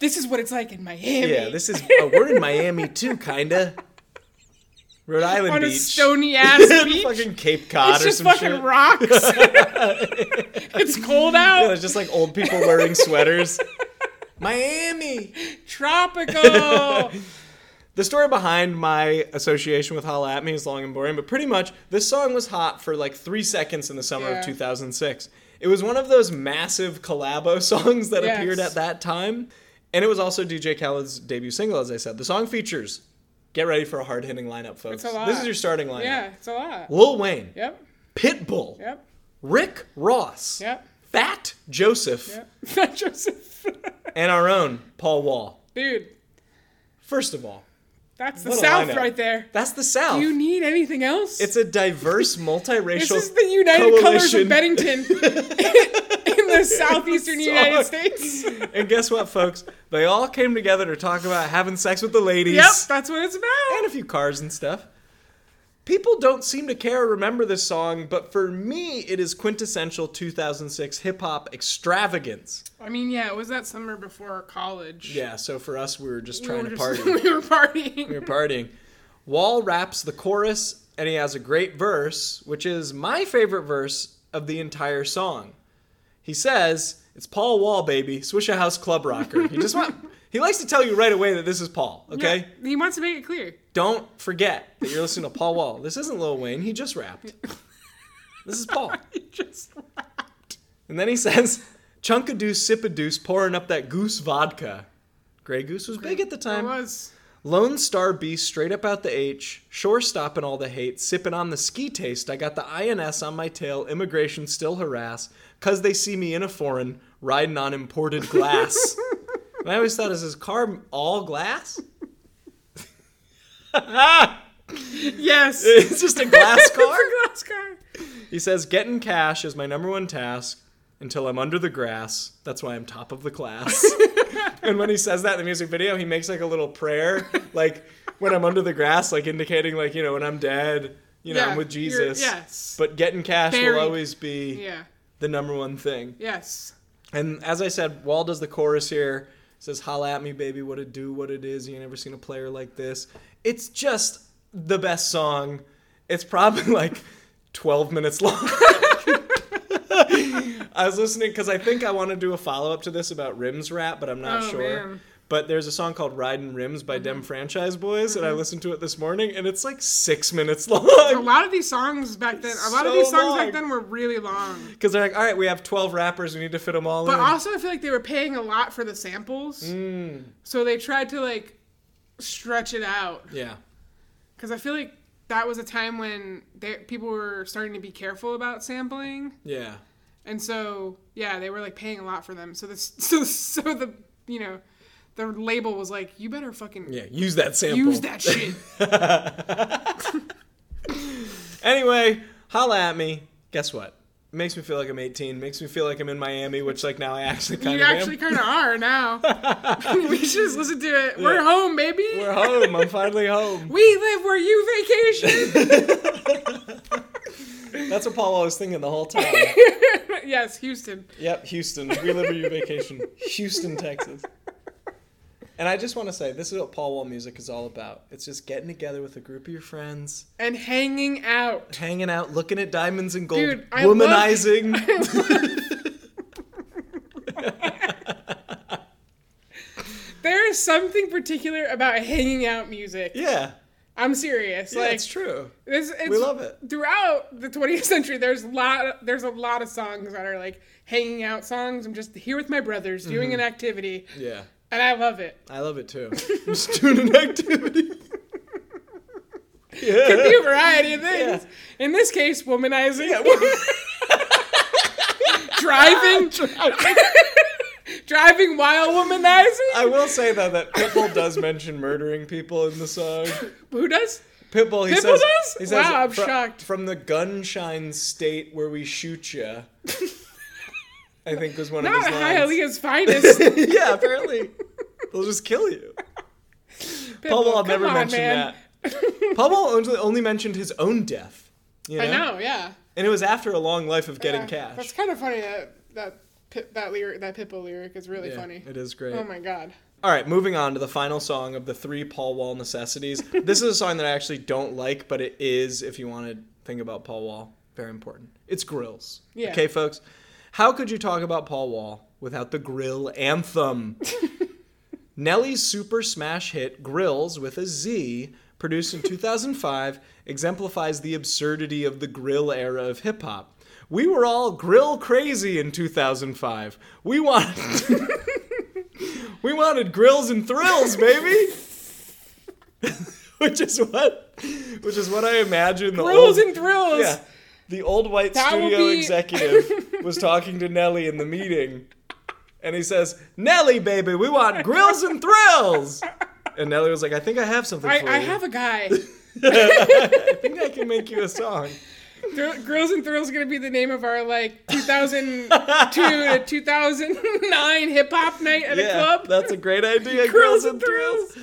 This is what it's like in Miami. Yeah, this is... Oh, we're in Miami, too, kinda. Rhode Island on beach. On a stony-ass beach. Fucking Cape Cod or some shit. It's just fucking rocks. It's cold out. Yeah, it's just like old people wearing sweaters. Miami. Tropical. The story behind my association with Holla At Me is long and boring, but pretty much this song was hot for like 3 seconds in the summer of 2006. It was one of those massive collabo songs that appeared at that time. And it was also DJ Khaled's debut single, as I said. The song features, get ready for a hard-hitting lineup, folks. It's a lot. This is your starting lineup. Yeah, it's a lot. Lil Wayne. Yep. Pitbull. Yep. Rick Ross. Yep. Fat Joseph. Yep. Fat Joseph. And our own Paul Wall. Dude. First of all. That's the South right there. That's the South. Do you need anything else? It's a diverse, multiracial This is the United Colors of Bennington. The southeastern United States. And guess what, folks? They all came together to talk about having sex with the ladies. Yep, that's what it's about. And a few cars and stuff. People don't seem to care or remember this song, but for me, it is quintessential 2006 hip-hop extravagance. I mean, yeah, it was that summer before college. Yeah, so for us, we were just trying to party. We were partying. Wall raps the chorus, and he has a great verse, which is my favorite verse of the entire song. He says, it's Paul Wall, baby, Swisha House Club Rocker. He likes to tell you right away that this is Paul, okay? Yeah, he wants to make it clear. Don't forget that you're listening to Paul Wall. This isn't Lil Wayne. He just rapped. This is Paul. He just rapped. And then he says, chunk-a-deuce, sip-a-deuce, pouring up that goose vodka. Grey Goose was big at the time. It was. Lone Star Beast, straight up out the H, shore stopping all the hate, sipping on the ski taste, I got the INS on my tail, immigration still harass, 'cause they see me in a foreign, riding on imported glass. And I always thought, is his car all glass? Yes. It's just a glass car? It's a glass car. He says, getting cash is my #1 task until I'm under the grass. That's why I'm top of the class. And when he says that in the music video, he makes like a little prayer, like when I'm under the grass, like indicating like, you know, when I'm dead, you know, I'm with Jesus. Yes. But getting cash will always be the #1 thing. Yes. And as I said, Wall does the chorus here. It says, holla at me, baby, what it do, what it is. You never seen a player like this. It's just the best song. It's probably like 12 minutes long. I was listening because I think I want to do a follow-up to this about Rim's rap, but I'm not sure. Man. But there's a song called Riding Rims by Dem Franchise Boys, and I listened to it this morning, and it's like 6 minutes long. A lot of these songs back then, back then were really long. Because they're like, all right, we have 12 rappers, we need to fit them all in. But also I feel like they were paying a lot for the samples. Mm. So they tried to like stretch it out. Yeah. Because I feel like that was a time when people were starting to be careful about sampling. Yeah. And so, yeah, they were like paying a lot for them. So the you know, the label was like, you better fucking... Yeah, use that sample. Use that shit. Anyway, holla at me. Guess what? It makes me feel like I'm 18. Makes me feel like I'm in Miami, which like now I actually kind of am. You actually kind of are now. We should just listen to it. Yeah. We're home, baby. We're home. I'm finally home. We live where you vacation. That's what Paul was thinking the whole time. Yes, Houston. Yep, Houston. We live where you vacation. Houston, Texas. And I just want to say, this is what Paul Wall music is all about. It's just getting together with a group of your friends. And hanging out. Hanging out, looking at diamonds and gold. Dude, womanizing. There is something particular about hanging out music. Yeah. I'm serious. Yeah, like, it's true. We love it. Throughout the 20th century, there's a lot of songs that are like hanging out songs. I'm just here with my brothers doing an activity. Yeah. And I love it. I love it too. Just doing an activity. Yeah. Could be a variety of things. Yeah. In this case, womanizing. Yeah. Driving. Driving while womanizing? I will say, though, that Pitbull does mention murdering people in the song. Who does? Pitbull. Pitbull says, does? He says, wow, I'm shocked. From the gunshine state where we shoot ya. I think was one of his lines. Not Hialeah's finest. Yeah, apparently. They'll just kill you. Pitbull, Paul Wall never mentioned that. Paul Wall only mentioned his own death. You know? I know, yeah. And it was after a long life of getting cash. That's kind of funny that Pitbull lyric is really funny. It is great. Oh my god. All right, moving on to the final song of the three Paul Wall necessities. This is a song that I actually don't like, but it is, if you want to think about Paul Wall, very important. It's Grills. Yeah. Okay, folks? How could you talk about Paul Wall without the Grill anthem? Nelly's super smash hit Grills with a Z, produced in 2005, exemplifies the absurdity of the Grill era of hip-hop. We were all grill crazy in 2005. We wanted grills and thrills, baby. Which is what I imagine the grills and thrills. Yeah, the old white executive was talking to Nelly in the meeting, and he says, "Nelly, baby, we want grills and thrills." And Nelly was like, "I think I have something for you. I have a guy. I think I can make you a song." Grills and Thrills is going to be the name of our, 2002 to 2009 hip-hop night at a club. That's a great idea. Grills and Thrills.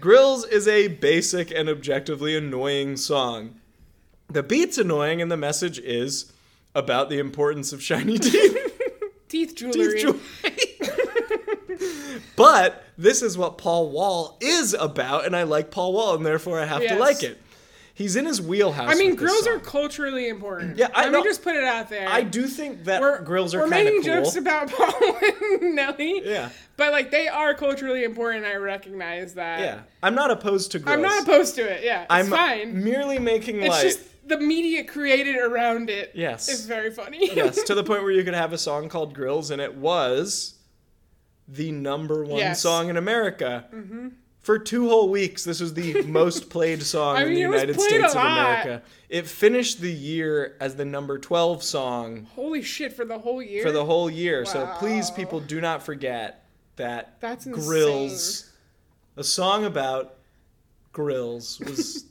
Grills is a basic and objectively annoying song. The beat's annoying, and the message is about the importance of shiny teeth. Teeth jewelry. But this is what Paul Wall is about, and I like Paul Wall, and therefore I have to like it. He's in his wheelhouse. I mean, grills are culturally important. Yeah, Let me just put it out there. I do think that grills are kind of cool. We're making jokes about Paul and Nelly. Yeah. But, they are culturally important. I recognize that. Yeah. I'm not opposed to grills. I'm not opposed to it. Yeah. I'm fine. Merely making It's just the media created around it. Yes. It's very funny. Yes. To the point where you could have a song called Grills, and it was the number one song in America. Mm-hmm. For 2 whole weeks, this was the most played song in the United States of America. It finished the year as the number 12 song. Holy shit, for the whole year? For the whole year. Wow. So please, people, do not forget that Grills, a song about grills, was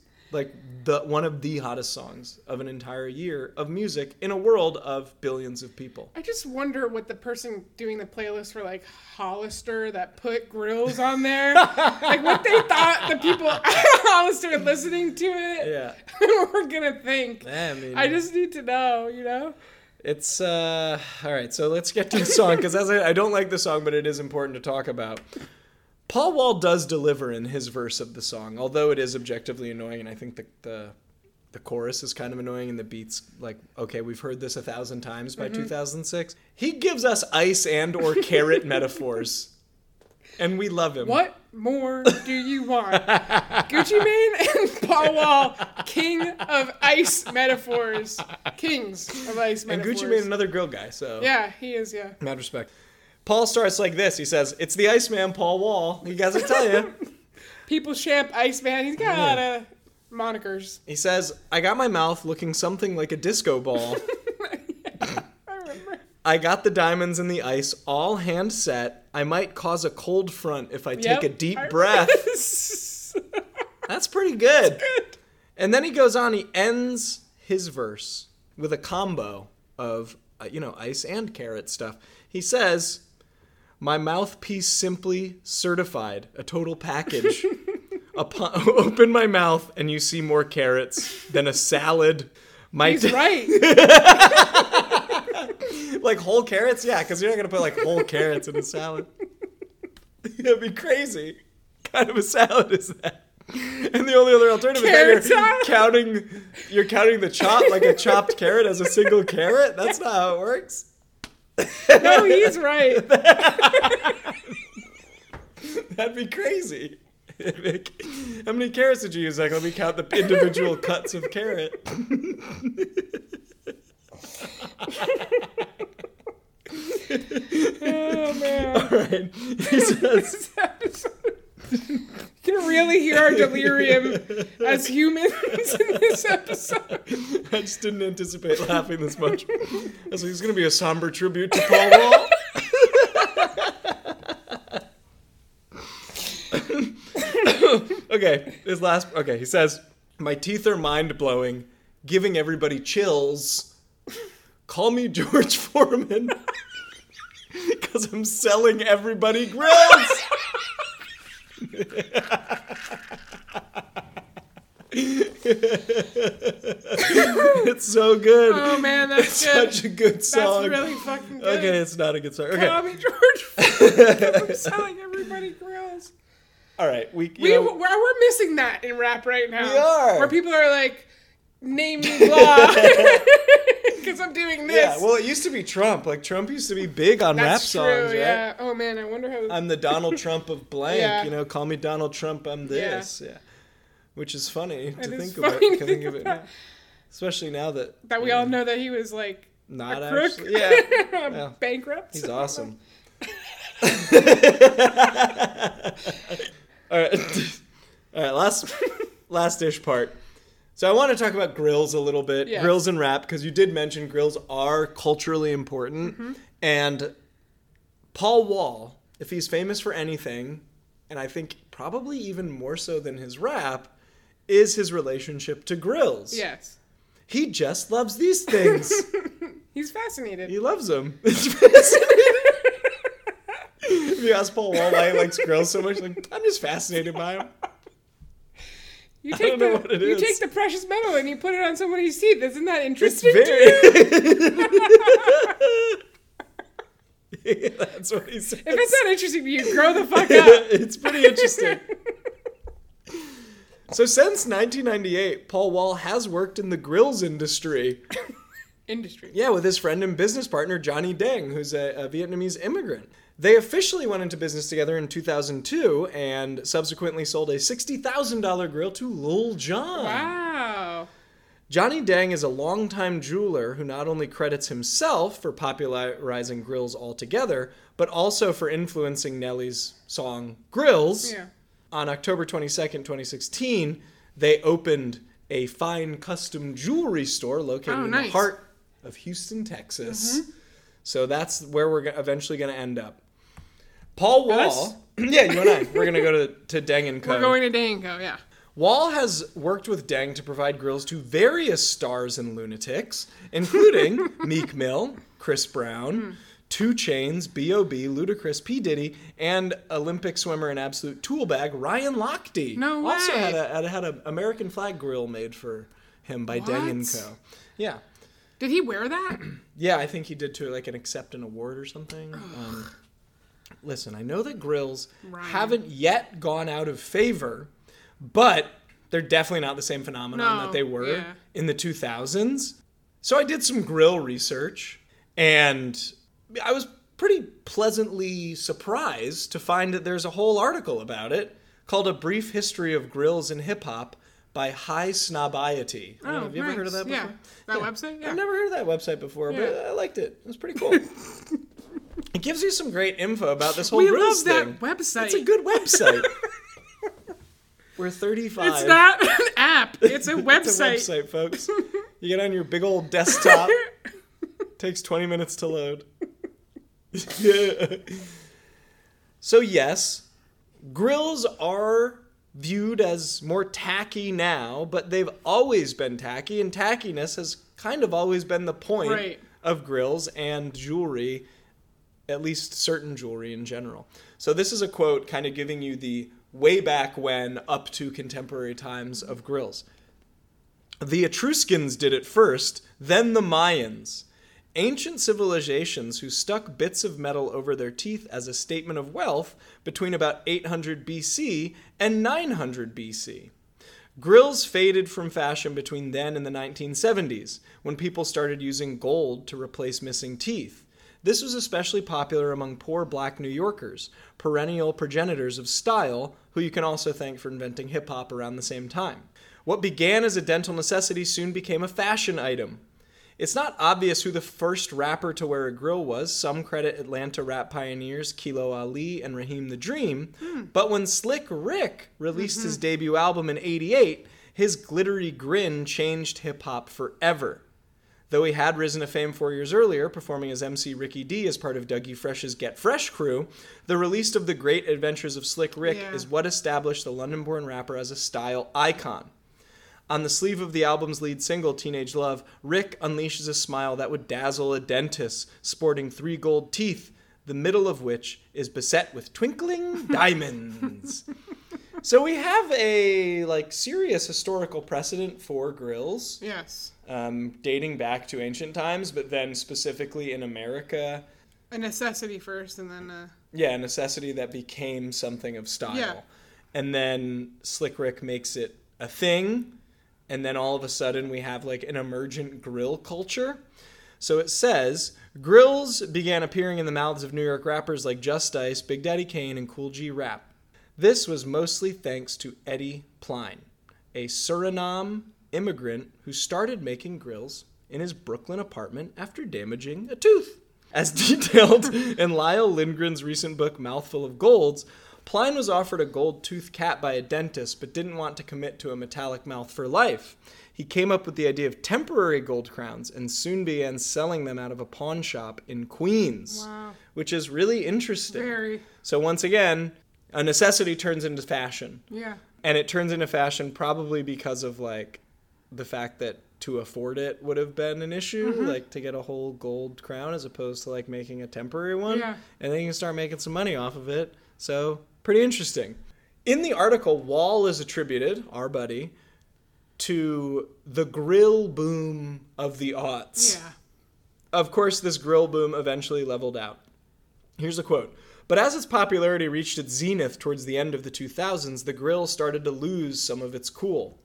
one of the hottest songs of an entire year of music in a world of billions of people. I just wonder what the person doing the playlist for Hollister that put Grills on there, what they thought the people at Hollister listening to it were gonna think. I just need to know, you know? It's, all right, so let's get to the song, because I don't like the song, but it is important to talk about. Paul Wall does deliver in his verse of the song, although it is objectively annoying, and I think the chorus is kind of annoying, and the beat's okay, we've heard this 1,000 times by 2006. He gives us ice and or carrot metaphors. And we love him. What more do you want? Gucci Mane and Paul Wall, king of ice metaphors. Kings of ice metaphors. And Gucci Mane, another grill guy, so. Yeah, he is, yeah. Mad respect. Paul starts like this. He says, it's the Iceman, Paul Wall. He guys will tell you. People champ, Iceman. He's got a lot of monikers. He says, I got my mouth looking something like a disco ball. Yeah, I remember. I got the diamonds and the ice all hand set. I might cause a cold front if I take a deep breath. That's pretty good. That's good. And then he goes on. He ends his verse with a combo of, ice and carrot stuff. He says, my mouthpiece simply certified, a total package. Open my mouth and you see more carrots than a salad. He's right. Like whole carrots? Yeah, because you're not going to put like whole carrots in a salad. That'd be crazy. What kind of a salad is that? And the only other alternative is that you're counting the chop, like a chopped carrot as a single carrot? That's not how it works. No, he's right. That'd be crazy. How many carrots did you use? Like, let me count the individual cuts of carrot. Oh, man. All right. He says... You can really hear our delirium as humans in this episode. I just didn't anticipate laughing this much. I was like, it's going to be a somber tribute to Paul Wall. Okay, his last... Okay, he says, my teeth are mind-blowing, giving everybody chills. Call me George Foreman, because I'm selling everybody grills. It's so good. Oh man, that's good. Such a good song. That's really fucking good. Okay, it's not a good song. Okay. Tommy George. I'm selling everybody grills. All right, we're missing that in rap right now. We are. Where people are like, name me blah, because I'm doing this. Yeah, well, it used to be Trump. Like, Trump used to be big on rap songs, right? Yeah. Oh, man, I wonder how... I'm the Donald Trump of blank, call me Donald Trump, I'm this. Yeah. Which is funny to think about. Yeah. Especially now that... That we all know that he was, like, not a crook. Actually, yeah. Bankrupt. He's awesome. All right, last-ish part. So I want to talk about grills a little bit, grills and rap, because you did mention grills are culturally important. Mm-hmm. And Paul Wall, if he's famous for anything, and I think probably even more so than his rap, is his relationship to grills. Yes. He just loves these things. He's fascinated. He loves them. It's fascinating. If you ask Paul Wall why he likes grills so much, like, I'm just fascinated by them. You take the precious metal and you put it on somebody's teeth. Isn't that interesting to you? That's what he says. If it's not interesting to you, grow the fuck up. It's pretty interesting. So since 1998, Paul Wall has worked in the grills industry. Yeah, with his friend and business partner, Johnny Dang, who's a Vietnamese immigrant. They officially went into business together in 2002 and subsequently sold a $60,000 grill to Lil Jon. Wow. Johnny Dang is a longtime jeweler who not only credits himself for popularizing grills altogether, but also for influencing Nelly's song Grills. Yeah. On October 22nd, 2016, they opened a fine custom jewelry store located in the heart of Houston, Texas. Mm-hmm. So that's where we're eventually going to end up. Paul Wall. Yeah, you and I. We're going to go to Dang & Co. We're going to Dang & Co., yeah. Wall has worked with Dang to provide grills to various stars and lunatics, including Meek Mill, Chris Brown, 2 Chainz, B.O.B., Ludacris, P. Diddy, and Olympic swimmer and absolute tool bag Ryan Lochte. No way. Also had an American flag grill made for him by Dang & Co. Yeah. Did he wear that? Yeah, I think he did too, like an accept an award or something. Listen, I know that grills haven't yet gone out of favor, but they're definitely not the same phenomenon that they were in the 2000s. So I did some grill research, and I was pretty pleasantly surprised to find that there's a whole article about it called A Brief History of Grills in Hip Hop by High Snobiety. Oh, have you ever heard of that before? Yeah. That website? Yeah. I've never heard of that website before, but I liked it. It was pretty cool. It gives you some great info about this whole grills thing. We love that website. It's a good website. We're 35. It's not an app. It's a website. It's a website, folks. You get on your big old desktop. Takes 20 minutes to load. So yes, grills are viewed as more tacky now, but they've always been tacky, and tackiness has kind of always been the point of grills and jewelry, at least certain jewelry in general. So this is a quote kind of giving you the way back when up to contemporary times of grills. The Etruscans did it first, then the Mayans. Ancient civilizations who stuck bits of metal over their teeth as a statement of wealth between about 800 BC and 900 BC. Grills faded from fashion between then and the 1970s, when people started using gold to replace missing teeth. This was especially popular among poor black New Yorkers, perennial progenitors of style, who you can also thank for inventing hip-hop around the same time. What began as a dental necessity soon became a fashion item. It's not obvious who the first rapper to wear a grill was. Some credit Atlanta rap pioneers Kilo Ali and Raheem the Dream. But when Slick Rick released his debut album in '88, his glittery grin changed hip-hop forever. Though he had risen to fame 4 years earlier, performing as MC Ricky D as part of Dougie Fresh's Get Fresh crew, the release of The Great Adventures of Slick Rick is what established the London-born rapper as a style icon. On the sleeve of the album's lead single, Teenage Love, Rick unleashes a smile that would dazzle a dentist, sporting 3 gold teeth, the middle of which is beset with twinkling diamonds. So we have a serious historical precedent for grills. Yes. Dating back to ancient times, but then specifically in America. A necessity first, and then... a necessity that became something of style. Yeah. And then Slick Rick makes it a thing. And then all of a sudden we have an emergent grill culture. So it says, grills began appearing in the mouths of New York rappers like Just Ice, Big Daddy Kane, and Cool G Rap. This was mostly thanks to Eddie Pline, a Suriname immigrant who started making grills in his Brooklyn apartment after damaging a tooth. As detailed in Lyle Lindgren's recent book, Mouthful of Golds, Pline was offered a gold tooth cap by a dentist, but didn't want to commit to a metallic mouth for life. He came up with the idea of temporary gold crowns and soon began selling them out of a pawn shop in Queens, which is really interesting. Very. So once again, a necessity turns into fashion. Yeah. And it turns into fashion probably because of the fact that to afford it would have been an issue, to get a whole gold crown as opposed to making a temporary one. Yeah. And then you can start making some money off of it. So... pretty interesting. In the article, Wall is attributed, our buddy, to the grill boom of the aughts. Yeah. Of course, this grill boom eventually leveled out. Here's a quote. But as its popularity reached its zenith towards the end of the 2000s, the grill started to lose some of its cool.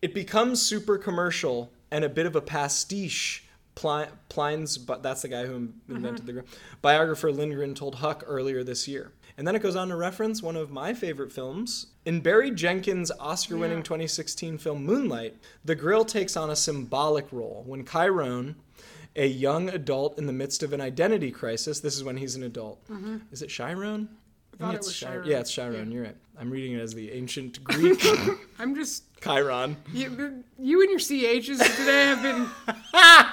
It becomes super commercial and a bit of a pastiche. Pline's, but that's the guy who invented the grill. Biographer Lindgren told Huck earlier this year. And then it goes on to reference one of my favorite films. In Barry Jenkins' Oscar-winning 2016 film Moonlight, the grill takes on a symbolic role. When Chiron, a young adult in the midst of an identity crisis, this is when he's an adult. Is it Chiron? I thought it was Chiron. Yeah, it's Chiron. Yeah. You're right. I'm reading it as the ancient Greek. I'm just... Chiron. You and your CHs today have been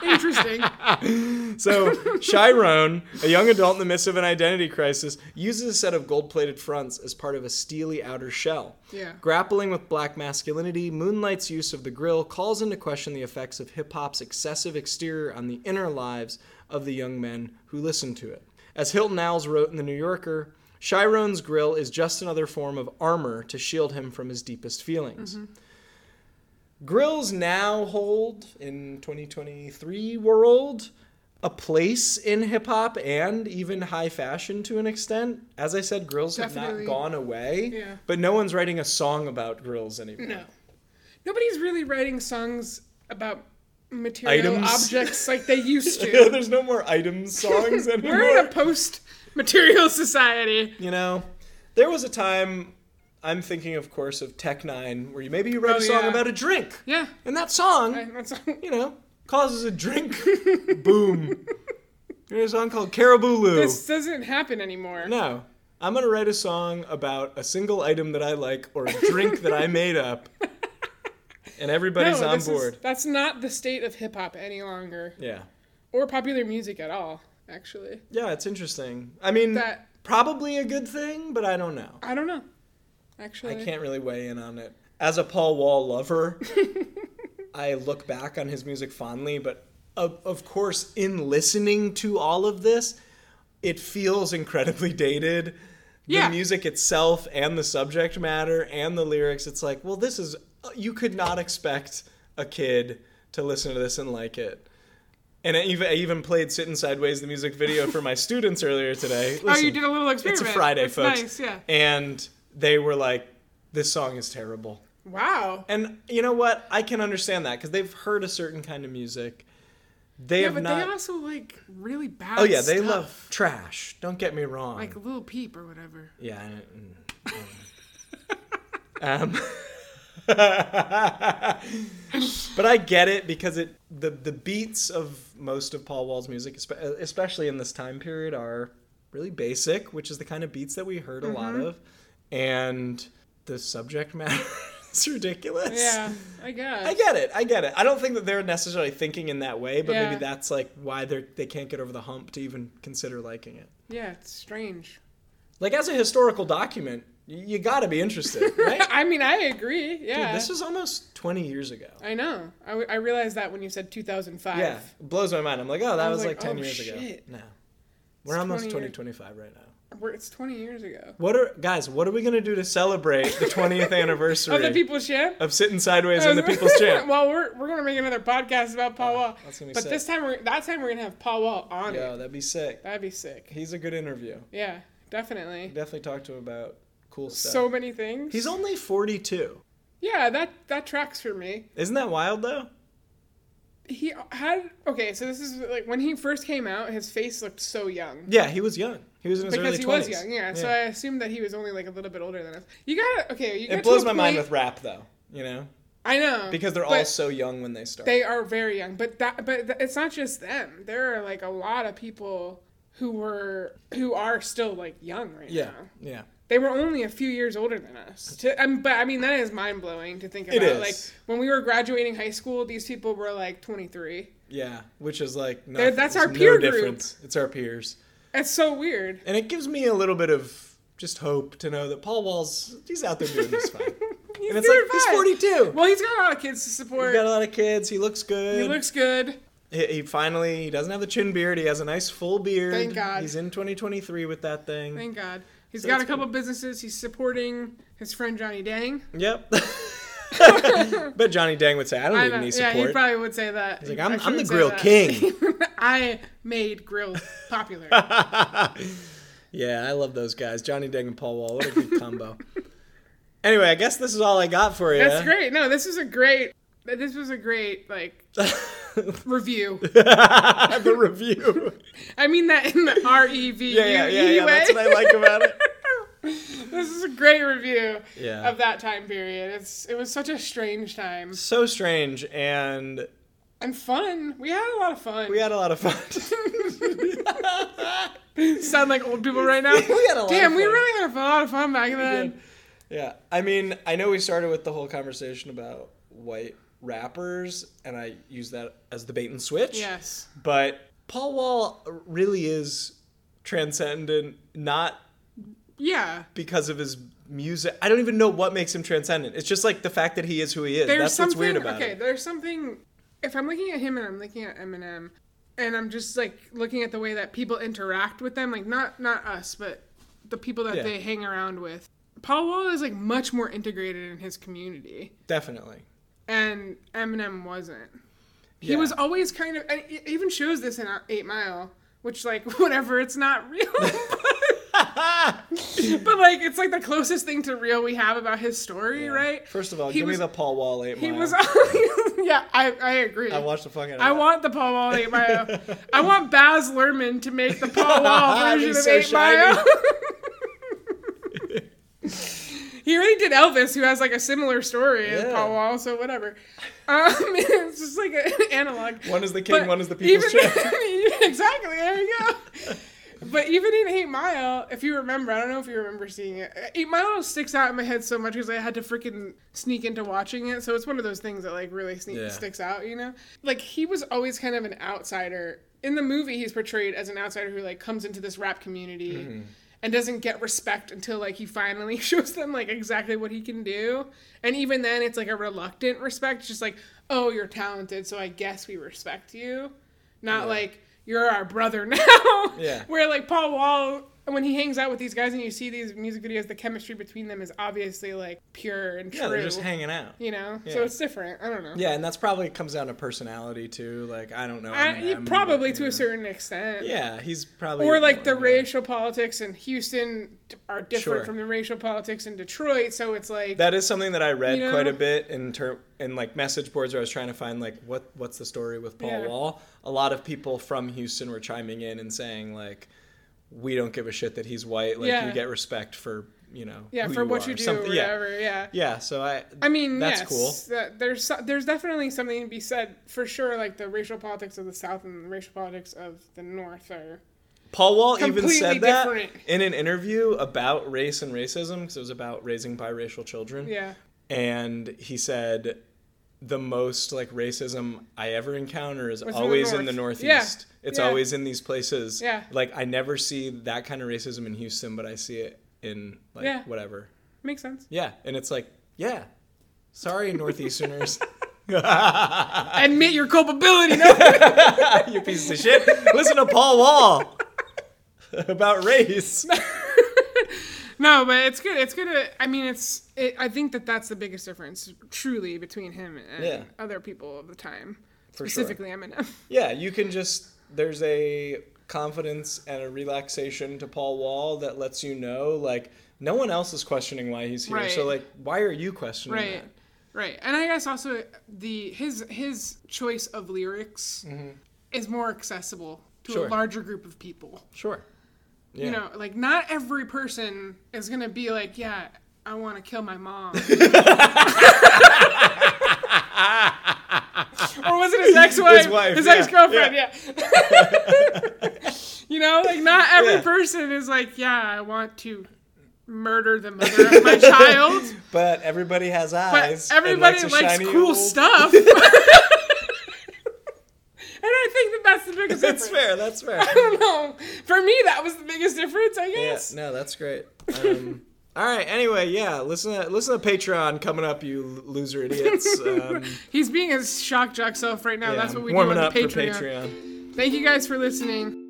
interesting. So Chiron, a young adult in the midst of an identity crisis, uses a set of gold-plated fronts as part of a steely outer shell. Yeah. Grappling with black masculinity, Moonlight's use of the grill calls into question the effects of hip-hop's excessive exterior on the inner lives of the young men who listen to it. As Hilton Owls wrote in The New Yorker, Chiron's grill is just another form of armor to shield him from his deepest feelings. Grills now hold, in 2023 world, a place in hip-hop and even high fashion to an extent. As I said, grills have not gone away, but no one's writing a song about grills anymore. No. Nobody's really writing songs about material items. Objects like they used to. Yeah, there's no more items songs anymore. We're in a post-material society. You know, there was a time, I'm thinking, of course, of Tech Nine, where you wrote a song about a drink. Yeah. And that song, you know, causes a drink boom. There's a song called Caribou Lou. This doesn't happen anymore. No. I'm going to write a song about a single item that I like or a drink that I made up. And everybody's on board. That's not the state of hip-hop any longer. Yeah. Or popular music at all, actually. Yeah, it's interesting. I mean, that, probably a good thing, but I don't know. I don't know, actually. I can't really weigh in on it. As a Paul Wall lover, I look back on his music fondly, but of course, in listening to all of this, it feels incredibly dated. The music itself and the subject matter and the lyrics, it's like, well, this is... You could not expect a kid to listen to this and like it. And I even played Sittin' Sideways, the music video, for my students earlier today. Listen, oh, you did a little experiment. It's a Friday, it's folks. Nice, yeah. And they were like, this song is terrible. Wow. And you know what? I can understand that because they've heard a certain kind of music. They also like really bad stuff. Oh, yeah. They love trash. Don't get me wrong. Like Lil Peep or whatever. Yeah. But I get it because the beats of most of Paul Wall's music, especially in this time period, are really basic, which is the kind of beats that we heard a lot of, and the subject matter is ridiculous. Yeah, I guess. I get it. I don't think that they're necessarily thinking in that way, but maybe that's like why they can't get over the hump to even consider liking it. Yeah, it's strange. Like as a historical document. You gotta be interested, right? I mean, I agree, yeah. Dude, this was almost 20 years ago. I know. I realized that when you said 2005. Yeah, it blows my mind. I'm like, oh, that was like 10 years ago. No. We're almost 2025 right now. It's 20 years ago. What are we gonna do to celebrate the 20th anniversary? Of the People's Champ? Of Sitting Sideways and the People's Champ. Well, we're gonna make another podcast about Paul Wall. That's gonna be sick. But that time we're gonna have Paul Wall on it. Yo, that'd be sick. That'd be sick. He's a good interview. Yeah, definitely. Definitely talk to him about... cool stuff. So many things. He's only 42. Yeah, that tracks for me. Isn't that wild though? He had so this is like when he first came out, his face looked so young. Yeah, he was young. He was in his early 20s. Because he was young, yeah. So I assumed that he was only like a little bit older than us. It blows my mind with rap though, you know. I know. Because they're all so young when they start. They are very young, but it's not just them. There are like a lot of people who are still like young right now. Yeah. Yeah. They were only a few years older than us. That is mind-blowing to think about. It is. Like, when we were graduating high school, these people were, like, 23. Yeah, which is, like, nothing. That's our peer group. Difference. It's our peers. That's so weird. And it gives me a little bit of just hope to know that Paul Wall's, he's out there doing this fine. And it's like, he's 42. Well, he's got a lot of kids to support. He's got a lot of kids. He looks good. He doesn't have the chin beard. He has a nice full beard. Thank God. He's in 2023 with that thing. Thank God. He's got a couple businesses. He's supporting his friend Johnny Dang. Yep. But Johnny Dang would say, I don't need any support. Yeah, he probably would say that. He's like, I'm the grill king. I made grills popular. Yeah, I love those guys. Johnny Dang and Paul Wall. What a good combo. Anyway, I guess this is all I got for you. That's great. No, this was a great, like... review. The review. I mean that in the R-E-V-U-E way. Yeah, that's what I like about it. This is a great review of that time period. It was such a strange time. So strange and fun. We had a lot of fun. Sound like old people right now? Damn, we really had a lot of fun back then. Yeah. I mean, I know we started with the whole conversation about white rappers, and I use that as the bait and switch. Yes. But Paul Wall really is transcendent, not because of his music. I don't even know what makes him transcendent. It's just like the fact that he is who he is. That's what's weird about it. Okay, there's something... If I'm looking at him and I'm looking at Eminem, and I'm just like looking at the way that people interact with them, like not us, but the people that they hang around with, Paul Wall is like much more integrated in his community. Definitely. And Eminem wasn't. He was always kind of... And it even shows this in 8 Mile, which, like, whatever, it's not real. But like, it's like the closest thing to real we have about his story, right? First of all, give me the Paul Wall 8 Mile. He was, I agree. I watched the fucking. I want the Paul Wall 8 Mile. I want Baz Luhrmann to make the Paul Wall version of 8 Mile. He already did Elvis, who has like a similar story as Paul Wall, so whatever. It's just like an analog. One is the king, but one is the people's champ. Exactly, there you go. But even in 8 Mile, if you remember, I don't know if you remember seeing it, 8 Mile sticks out in my head so much because I had to freaking sneak into watching it. So it's one of those things that like really sticks out, you know? Like, he was always kind of an outsider. In the movie, he's portrayed as an outsider who like comes into this rap community and doesn't get respect until like he finally shows them like exactly what he can do. And even then, it's like a reluctant respect. It's just like, oh, you're talented, so I guess we respect you. Not like, you're our brother now. Yeah. Where like Paul Wall, when he hangs out with these guys and you see these music videos, the chemistry between them is obviously like pure and true. Yeah, they're just hanging out. You know? Yeah. So it's different. I don't know. Yeah, and that's probably comes down to personality too. Like, I don't know. Probably, to a certain extent. Yeah, he's probably... Or like the racial politics in Houston are different from the racial politics in Detroit, so it's like... That is something that I read quite a bit in like message boards where I was trying to find like what's the story with Paul Wall. A lot of people from Houston were chiming in and saying like, we don't give a shit that he's white. Like you get respect for, you know, what you do or whatever. Yeah. So I mean, that's cool. There's definitely something to be said for sure. Like the racial politics of the South and the racial politics of the North are Paul Wall even said different. That in an interview about race and racism, because it was about raising biracial children. Yeah. And he said, the most like racism I ever encounter is always in the Northeast. Yeah. It's always in these places. Yeah. Like, I never see that kind of racism in Houston, but I see it in like whatever. Makes sense. Yeah. And it's like, sorry, Northeasterners. Admit your culpability. No? You pieces of shit. Listen to Paul Wall about race. No, but it's good. It's good. I think that's the biggest difference, truly, between him and other people of the time. For specifically Eminem. Yeah, you can just... There's a confidence and a relaxation to Paul Wall that lets you know, like, no one else is questioning why he's here. Right. So, like, why are you questioning that? Right. And I guess also his choice of lyrics is more accessible to a larger group of people. Sure. Yeah. You know, like, not every person is going to be like, yeah, I want to kill my mom. Or was it his ex-wife? His ex-girlfriend, yeah. You know, like, not every person is like, yeah, I want to murder the mother of my child. But everybody has eyes. But everybody likes cool stuff. And I think that's the biggest difference. That's fair. I don't know. For me, that was the biggest difference, I guess. Yeah, no, that's great. All right, anyway, listen to Patreon coming up, you loser idiots. He's being his shock jock self right now. That's what we do on Patreon. Warming up for Patreon. Thank you guys for listening.